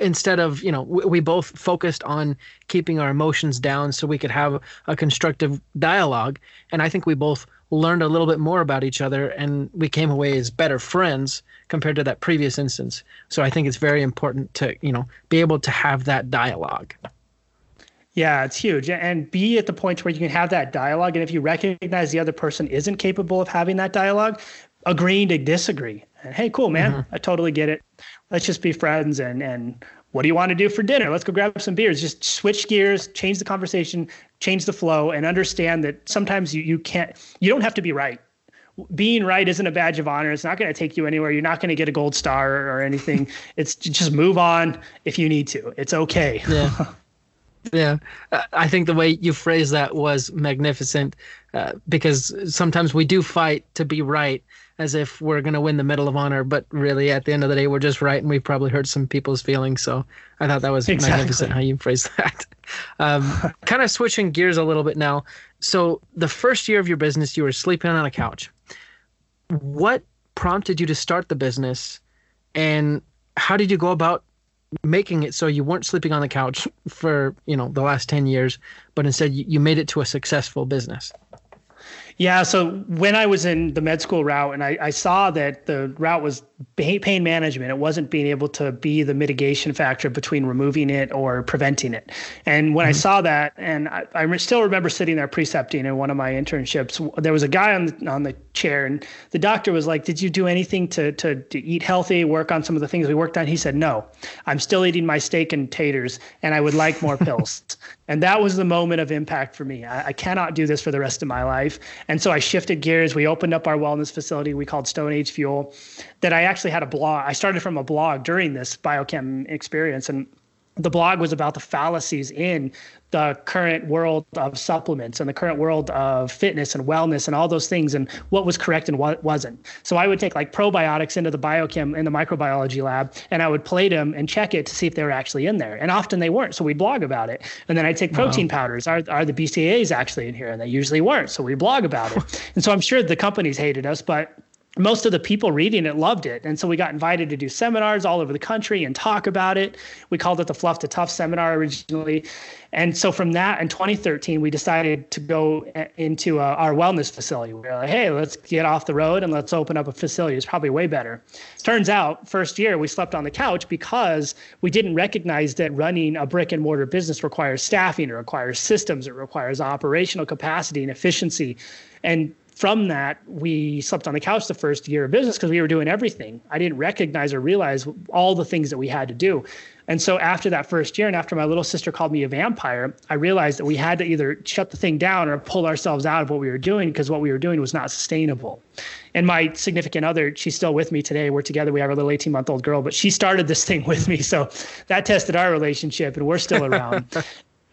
instead of, you know, we, we both focused on keeping our emotions down so we could have a constructive dialogue, and I think we both learned a little bit more about each other, and we came away as better friends compared to that previous instance. So I think it's very important to, you know, be able to have that dialogue. Yeah, it's huge. And be at the point where you can have that dialogue. And if you recognize the other person isn't capable of having that dialogue, agreeing to disagree. And hey, cool, man, mm-hmm. I totally get it. Let's just be friends. And, and what do you want to do for dinner? Let's go grab some beers. Just switch gears, change the conversation, change the flow, and understand that sometimes you, you can't, you don't have to be right. Being right isn't a badge of honor. It's not going to take you anywhere. You're not going to get a gold star or, or anything. It's just move on if you need to. It's okay. Yeah. Yeah. I think the way you phrased that was magnificent, uh, because sometimes we do fight to be right as if we're going to win the Medal of Honor, but really at the end of the day, we're just right, and we probably hurt some people's feelings. So I thought that was exactly. magnificent how you phrased that. Um, kind of switching gears a little bit now. So the first year of your business, you were sleeping on a couch. What prompted you to start the business, and how did you go about making it so you weren't sleeping on the couch for, you know, the last ten years, but instead you, you made it to a successful business? Yeah. So when I was in the med school route, and I, I saw that the route was pain management, it wasn't being able to be the mitigation factor between removing it or preventing it. And when mm-hmm. I saw that, and I, I still remember sitting there precepting in one of my internships, there was a guy on the, on the chair, and the doctor was like, did you do anything to, to, to eat healthy, work on some of the things we worked on? He said, no, I'm still eating my steak and taters, and I would like more pills. And that was the moment of impact for me. I, I cannot do this for the rest of my life. And so I shifted gears. We opened up our wellness facility we called Stone Age Fuel, that I actually had a blog. I started from a blog during this biochem experience. And the blog was about the fallacies in the current world of supplements and the current world of fitness and wellness and all those things, and what was correct and what wasn't. So I would take like probiotics into the biochem in the microbiology lab, and I would play them and check it to see if they were actually in there. And often they weren't. So we'd blog about it. And then I'd take protein wow. powders. Are, are the B C A As actually in here? And they usually weren't. So we blog about it. And so I'm sure the companies hated us, but most of the people reading it loved it. And so we got invited to do seminars all over the country and talk about it. We called it the Fluff to Tough seminar originally. And so from that in twenty thirteen, we decided to go into a, our wellness facility. We were like, hey, let's get off the road and let's open up a facility. It's probably way better. Turns out first year we slept on the couch because we didn't recognize that running a brick and mortar business requires staffing, it requires systems, it requires operational capacity and efficiency. And from that, we slept on the couch the first year of business because we were doing everything. I didn't recognize or realize all the things that we had to do. And so after that first year, and after my little sister called me a vampire, I realized that we had to either shut the thing down or pull ourselves out of what we were doing because what we were doing was not sustainable. And my significant other, she's still with me today. We're together. We have a little eighteen-month-old girl, but she started this thing with me. So that tested our relationship, and we're still around.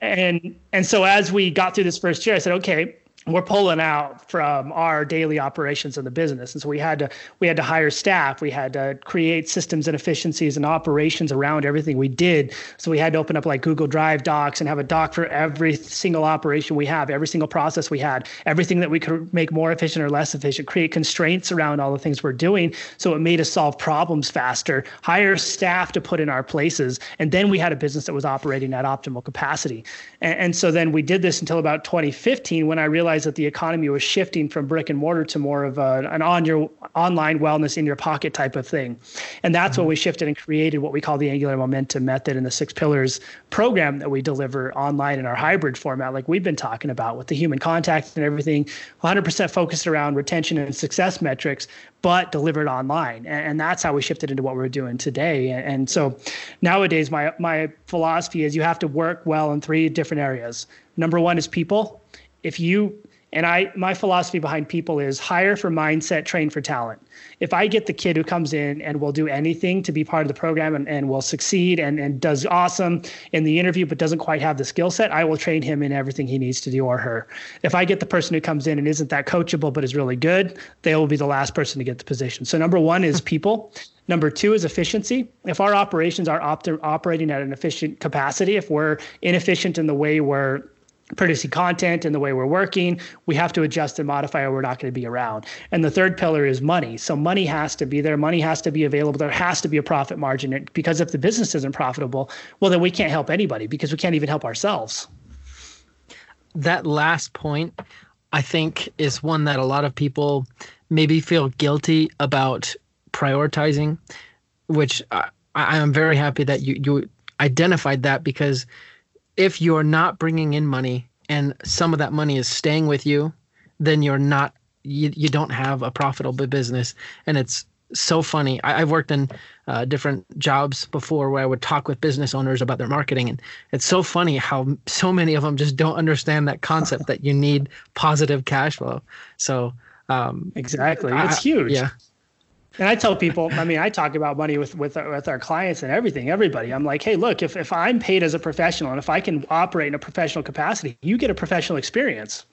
and and so as we got through this first year, I said, okay, we're pulling out from our daily operations in the business. And so we had to, we had to hire staff. We had to create systems and efficiencies and operations around everything we did. So we had to open up like Google Drive docs and have a doc for every single operation we have, every single process we had, everything that we could make more efficient or less efficient, create constraints around all the things we're doing. So it made us solve problems faster, hire staff to put in our places. And then we had a business that was operating at optimal capacity. And, and so then we did this until about twenty fifteen when I realized that the economy was shifting from brick and mortar to more of a, an on your online wellness in your pocket type of thing. And that's mm-hmm. when we shifted and created what we call the Angular Momentum Method and the Six Pillars program that we deliver online in our hybrid format, like we've been talking about with the human contact and everything, one hundred percent focused around retention and success metrics, but delivered online. And, and that's how we shifted into what we're doing today. And, and so nowadays, my my philosophy is you have to work well in three different areas. Number one is people. If you and I, my philosophy behind people is hire for mindset, train for talent. If I get the kid who comes in and will do anything to be part of the program and, and will succeed and, and does awesome in the interview, but doesn't quite have the skill set, I will train him in everything he needs to do or her. If I get the person who comes in and isn't that coachable, but is really good, they will be the last person to get the position. So number one is people. Number two is efficiency. If our operations are opt- operating at an efficient capacity, if we're inefficient in the way we're producing content and the way we're working, we have to adjust and modify or we're not going to be around. And the third pillar is money. So money has to be there. Money has to be available. There has to be a profit margin because if the business isn't profitable, well, then we can't help anybody because we can't even help ourselves. That last point, I think, is one that a lot of people maybe feel guilty about prioritizing, which I, I am very happy that you, you identified that because if you're not bringing in money and some of that money is staying with you, then you're not, you, you don't have a profitable business. And it's so funny. I, I've worked in uh, different jobs before where I would talk with business owners about their marketing. And it's so funny how so many of them just don't understand that concept that you need positive cash flow. So um, exactly. I, it's huge. Yeah. And I tell people, I mean, I talk about money with with our, with our clients and everything, everybody. I'm like, hey, look, if, if I'm paid as a professional and if I can operate in a professional capacity, you get a professional experience.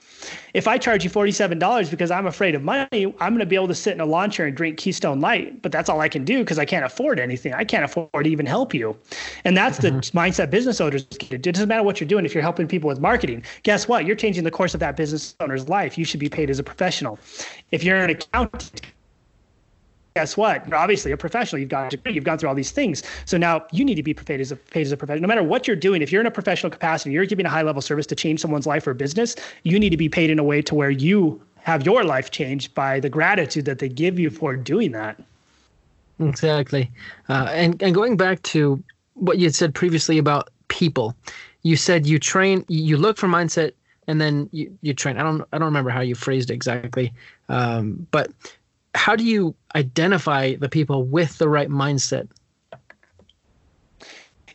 If I charge you forty-seven dollars because I'm afraid of money, I'm going to be able to sit in a lawn chair and drink Keystone Light, but that's all I can do because I can't afford anything. I can't afford to even help you. And that's mm-hmm. the mindset business owners get. It doesn't matter what you're doing. If you're helping people with marketing, guess what? You're changing the course of that business owner's life. You should be paid as a professional. If you're an accountant, guess what? You're obviously a professional. You've got a degree. You've gone through all these things. So now you need to be paid as a, paid as a professional. No matter what you're doing, if you're in a professional capacity, you're giving a high-level service to change someone's life or business, you need to be paid in a way to where you have your life changed by the gratitude that they give you for doing that. Exactly. Uh, and, and going back to what you had said previously about people, you said you train, you look for mindset, and then you, you train. I don't, I don't remember how you phrased it exactly, um, but how do you identify the people with the right mindset?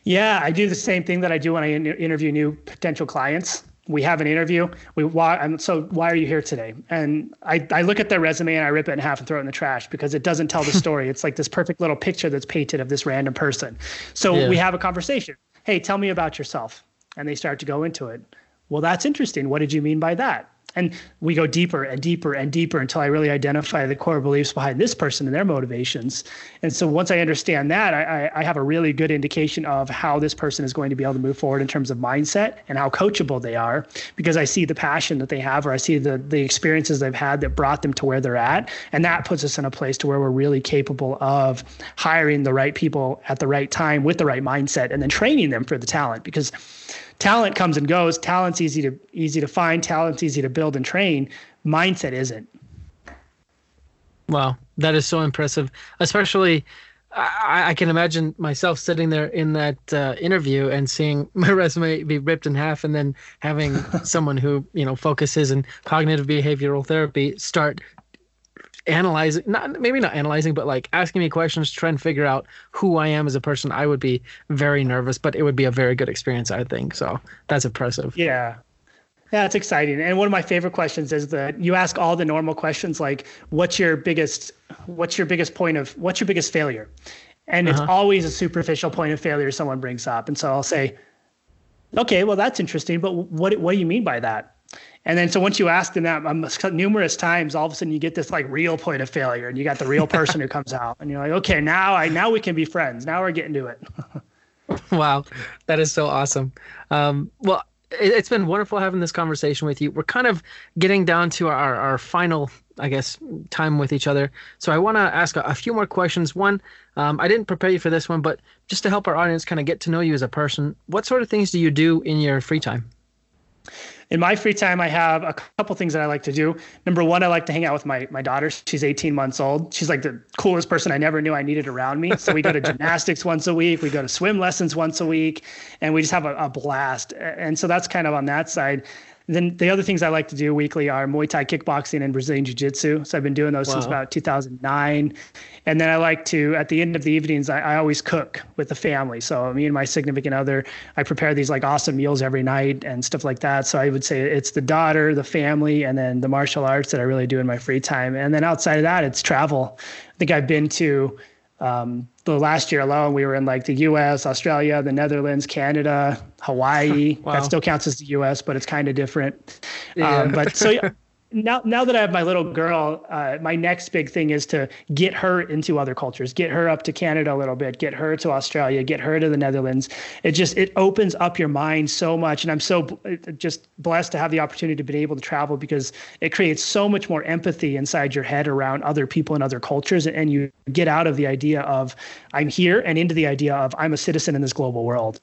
Yeah, I do the same thing that I do when I inter- interview new potential clients. We have an interview. We why, I'm, so why are you here today? And I, I look at their resume and I rip it in half and throw it in the trash because it doesn't tell the story. It's like this perfect little picture that's painted of this random person. So yeah. We have a conversation. Hey, tell me about yourself. And they start to go into it. Well, that's interesting. What did you mean by that? And we go deeper and deeper and deeper until I really identify the core beliefs behind this person and their motivations. And so once I understand that, I, I have a really good indication of how this person is going to be able to move forward in terms of mindset and how coachable they are, because I see the passion that they have, or I see the, the experiences they've had that brought them to where they're at. And that puts us in a place to where we're really capable of hiring the right people at the right time with the right mindset, and then training them for the talent, because talent comes and goes. Talent's easy to easy to find. Talent's easy to build and train. Mindset isn't. Wow, that is so impressive. Especially, I, I can imagine myself sitting there in that uh, interview and seeing my resume be ripped in half, and then having someone who you know focuses in cognitive behavioral therapy start analyzing, not maybe not analyzing, but like asking me questions, trying to figure out who I am as a person. I would be very nervous, but it would be a very good experience, I think. So that's impressive. Yeah. Yeah, it's exciting. And one of my favorite questions is that you ask all the normal questions, like what's your biggest, what's your biggest point of, what's your biggest failure? And uh-huh. It's always a superficial point of failure someone brings up. And so I'll say, okay, well, that's interesting, but what what do you mean by that? And then, so once you ask them that um, numerous times, all of a sudden you get this like real point of failure, and you got the real person who comes out, and you're like, okay, now I, now we can be friends. Now we're getting to it. Wow. That is so awesome. Um, well, it, it's been wonderful having this conversation with you. We're kind of getting down to our, our final, I guess, time with each other. So I want to ask a, a few more questions. One, um, I didn't prepare you for this one, but just to help our audience kind of get to know you as a person, what sort of things do you do in your free time? In my free time, I have a couple things that I like to do. Number one, I like to hang out with my my daughter. She's eighteen months old. She's like the coolest person I never knew I needed around me. So we go to gymnastics once a week. We go to swim lessons once a week. And we just have a, a blast. And so that's kind of on that side. Then the other things I like to do weekly are Muay Thai kickboxing and Brazilian Jiu-Jitsu. So I've been doing those wow. since about two thousand nine. And then I like to, at the end of the evenings, I, I always cook with the family. So me and my significant other, I prepare these like awesome meals every night and stuff like that. So I would say it's the daughter, the family, and then the martial arts that I really do in my free time. And then outside of that, it's travel. I think I've been to... Um, the last year alone, we were in like the U S, Australia, the Netherlands, Canada, Hawaii. Wow. That still counts as the U S, but it's kind of different. Yeah. Um, but so yeah, now, now that I have my little girl, uh, my next big thing is to get her into other cultures, get her up to Canada a little bit, get her to Australia, get her to the Netherlands. It just, it opens up your mind so much. And I'm so bl- just blessed to have the opportunity to be able to travel, because it creates so much more empathy inside your head around other people and other cultures. And you get out of the idea of I'm here and into the idea of I'm a citizen in this global world.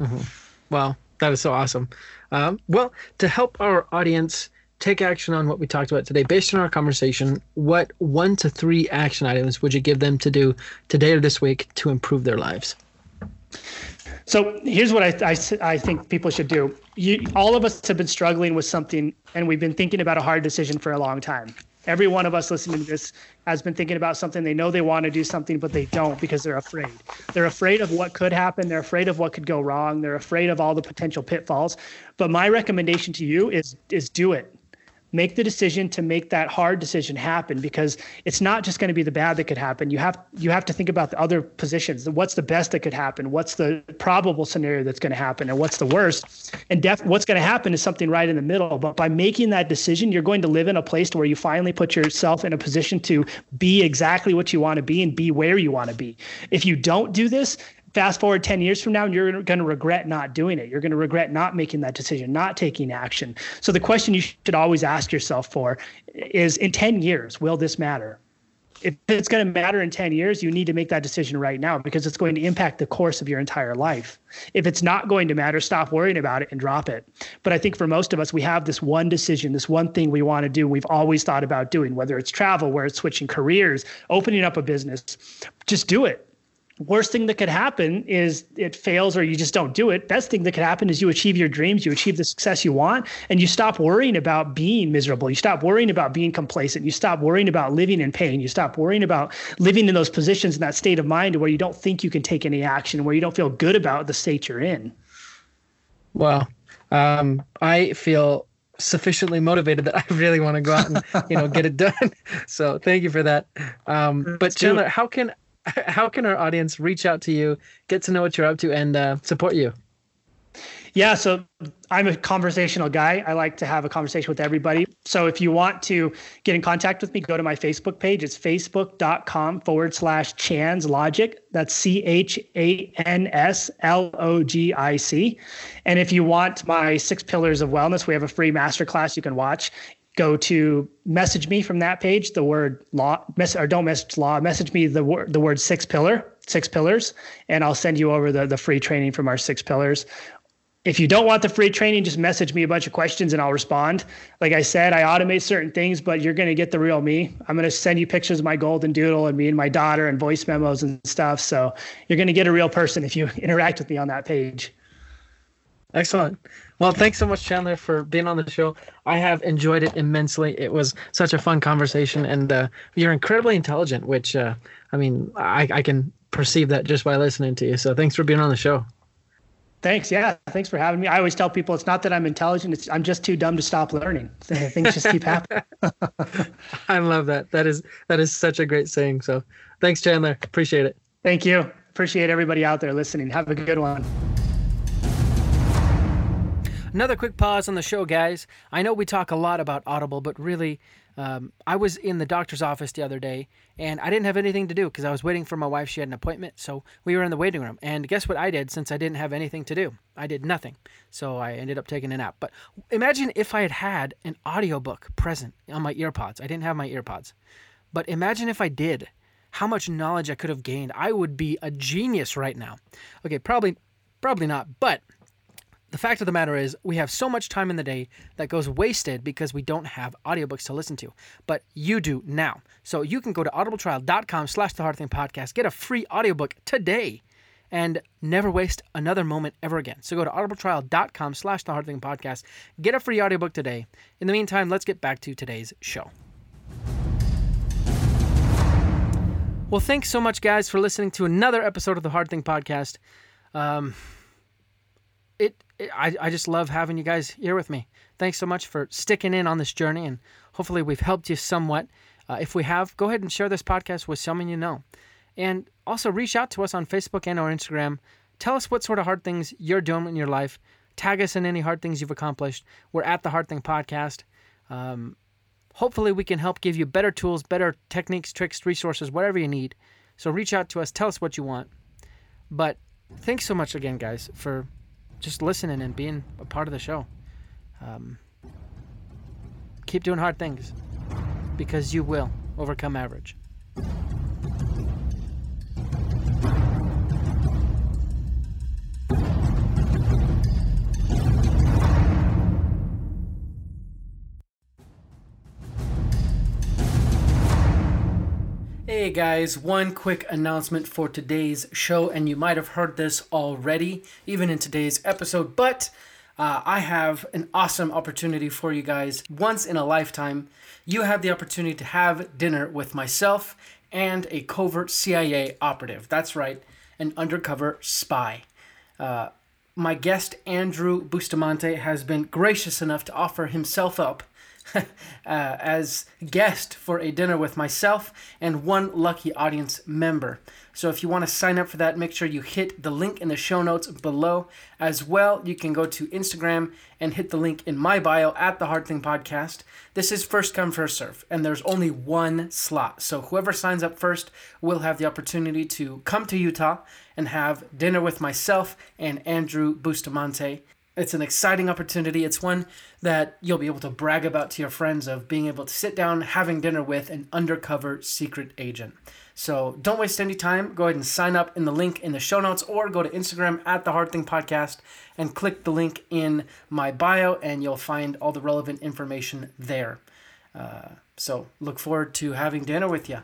Mm-hmm. Wow. That is so awesome. Um, well, to help our audience take action on what we talked about today, based on our conversation, what one to three action items would you give them to do today or this week to improve their lives? So here's what I, I, I think people should do. You, all of us have been struggling with something, and we've been thinking about a hard decision for a long time. Every one of us listening to this has been thinking about something. They know they want to do something, but they don't because they're afraid. They're afraid of what could happen. They're afraid of what could go wrong. They're afraid of all the potential pitfalls. But my recommendation to you is, is do it. Make the decision to make that hard decision happen, because it's not just going to be the bad that could happen. You have you have to think about the other positions. What's the best that could happen? What's the probable scenario that's going to happen? And what's the worst? And def- what's going to happen is something right in the middle. But by making that decision, you're going to live in a place to where you finally put yourself in a position to be exactly what you want to be and be where you want to be. If you don't do this, fast forward ten years from now, and you're going to regret not doing it. You're going to regret not making that decision, not taking action. So the question you should always ask yourself for is, in ten years, will this matter? If it's going to matter in ten years, you need to make that decision right now, because it's going to impact the course of your entire life. If it's not going to matter, stop worrying about it and drop it. But I think for most of us, we have this one decision, this one thing we want to do, we've always thought about doing, whether it's travel, whether it's switching careers, opening up a business. Just do it. Worst thing that could happen is it fails or you just don't do it. Best thing that could happen is you achieve your dreams, you achieve the success you want, and you stop worrying about being miserable. You stop worrying about being complacent. You stop worrying about living in pain. You stop worrying about living in those positions in that state of mind where you don't think you can take any action, where you don't feel good about the state you're in. Wow. Um, I feel sufficiently motivated that I really want to go out and you know get it done. So thank you for that. Um, but Chandler, how can... How can our audience reach out to you, get to know what you're up to, and uh, support you? Yeah, so I'm a conversational guy. I like to have a conversation with everybody. So if you want to get in contact with me, go to my Facebook page. It's facebook.com forward slash Chan's Logic. That's C H A N S L O G I C. And if you want my six pillars of wellness, we have a free masterclass you can watch. Go to message me from that page, the word law, mess, or don't message law, message me the, wor- the word six pillar, six pillars, and I'll send you over the, the free training from our six pillars. If you don't want the free training, just message me a bunch of questions and I'll respond. Like I said, I automate certain things, but you're going to get the real me. I'm going to send you pictures of my golden doodle and me and my daughter and voice memos and stuff. So you're going to get a real person if you interact with me on that page. Excellent. Well, thanks so much, Chandler, for being on the show. I have enjoyed it immensely. It was such a fun conversation, and uh, you're incredibly intelligent, which, uh, I mean, I, I can perceive that just by listening to you. So thanks for being on the show. Thanks. Yeah. Thanks for having me. I always tell people it's not that I'm intelligent. It's I'm just too dumb to stop learning. Things just keep happening. I love that. That is, that is such a great saying. So thanks, Chandler. Appreciate it. Thank you. Appreciate everybody out there listening. Have a good one. Another quick pause on the show, guys. I know we talk a lot about Audible, but really, um, I was in the doctor's office the other day, and I didn't have anything to do because I was waiting for my wife. She had an appointment, so we were in the waiting room. And guess what I did since I didn't have anything to do? I did nothing, so I ended up taking a nap. But imagine if I had had an audiobook present on my earpods. I didn't have my earpods. But imagine if I did, how much knowledge I could have gained. I would be a genius right now. Okay, probably, probably not, but... the fact of the matter is we have so much time in the day that goes wasted because we don't have audiobooks to listen to, but you do now. So you can go to audibletrial.com slash the hard thing podcast, get a free audiobook today, and never waste another moment ever again. So go to audibletrial.com slash the hard thing podcast, get a free audiobook today. In the meantime, let's get back to today's show. Well, thanks so much, guys, for listening to another episode of the Hard Thing Podcast. Um... It, it I, I just love having you guys here with me. Thanks so much for sticking in on this journey, and hopefully we've helped you somewhat. Uh, if we have, go ahead and share this podcast with someone you know. And also reach out to us on Facebook and or Instagram. Tell us what sort of hard things you're doing in your life. Tag us in any hard things you've accomplished. We're at The Hard Thing Podcast. Um, hopefully we can help give you better tools, better techniques, tricks, resources, whatever you need. So reach out to us. Tell us what you want. But thanks so much again, guys, for... just listening and being a part of the show. Um, keep doing hard things, because you will overcome average. Hey guys, one quick announcement for today's show, and you might have heard this already, even in today's episode, but uh, I have an awesome opportunity for you guys. Once in a lifetime, you have the opportunity to have dinner with myself and a covert C I A operative. That's right, an undercover spy. Uh, my guest, Andrew Bustamante, has been gracious enough to offer himself up Uh, as guest for a dinner with myself and one lucky audience member. So if you want to sign up for that, make sure you hit the link in the show notes below. As well, you can go to Instagram and hit the link in my bio at The Hard Thing Podcast. This is first come, first serve, and there's only one slot. So whoever signs up first will have the opportunity to come to Utah and have dinner with myself and Andrew Bustamante. It's an exciting opportunity. It's one that you'll be able to brag about to your friends, of being able to sit down, having dinner with an undercover secret agent. So don't waste any time. Go ahead and sign up in the link in the show notes, or go to Instagram at The Hard Thing Podcast and click the link in my bio, and you'll find all the relevant information there. Uh, so look forward to having dinner with you.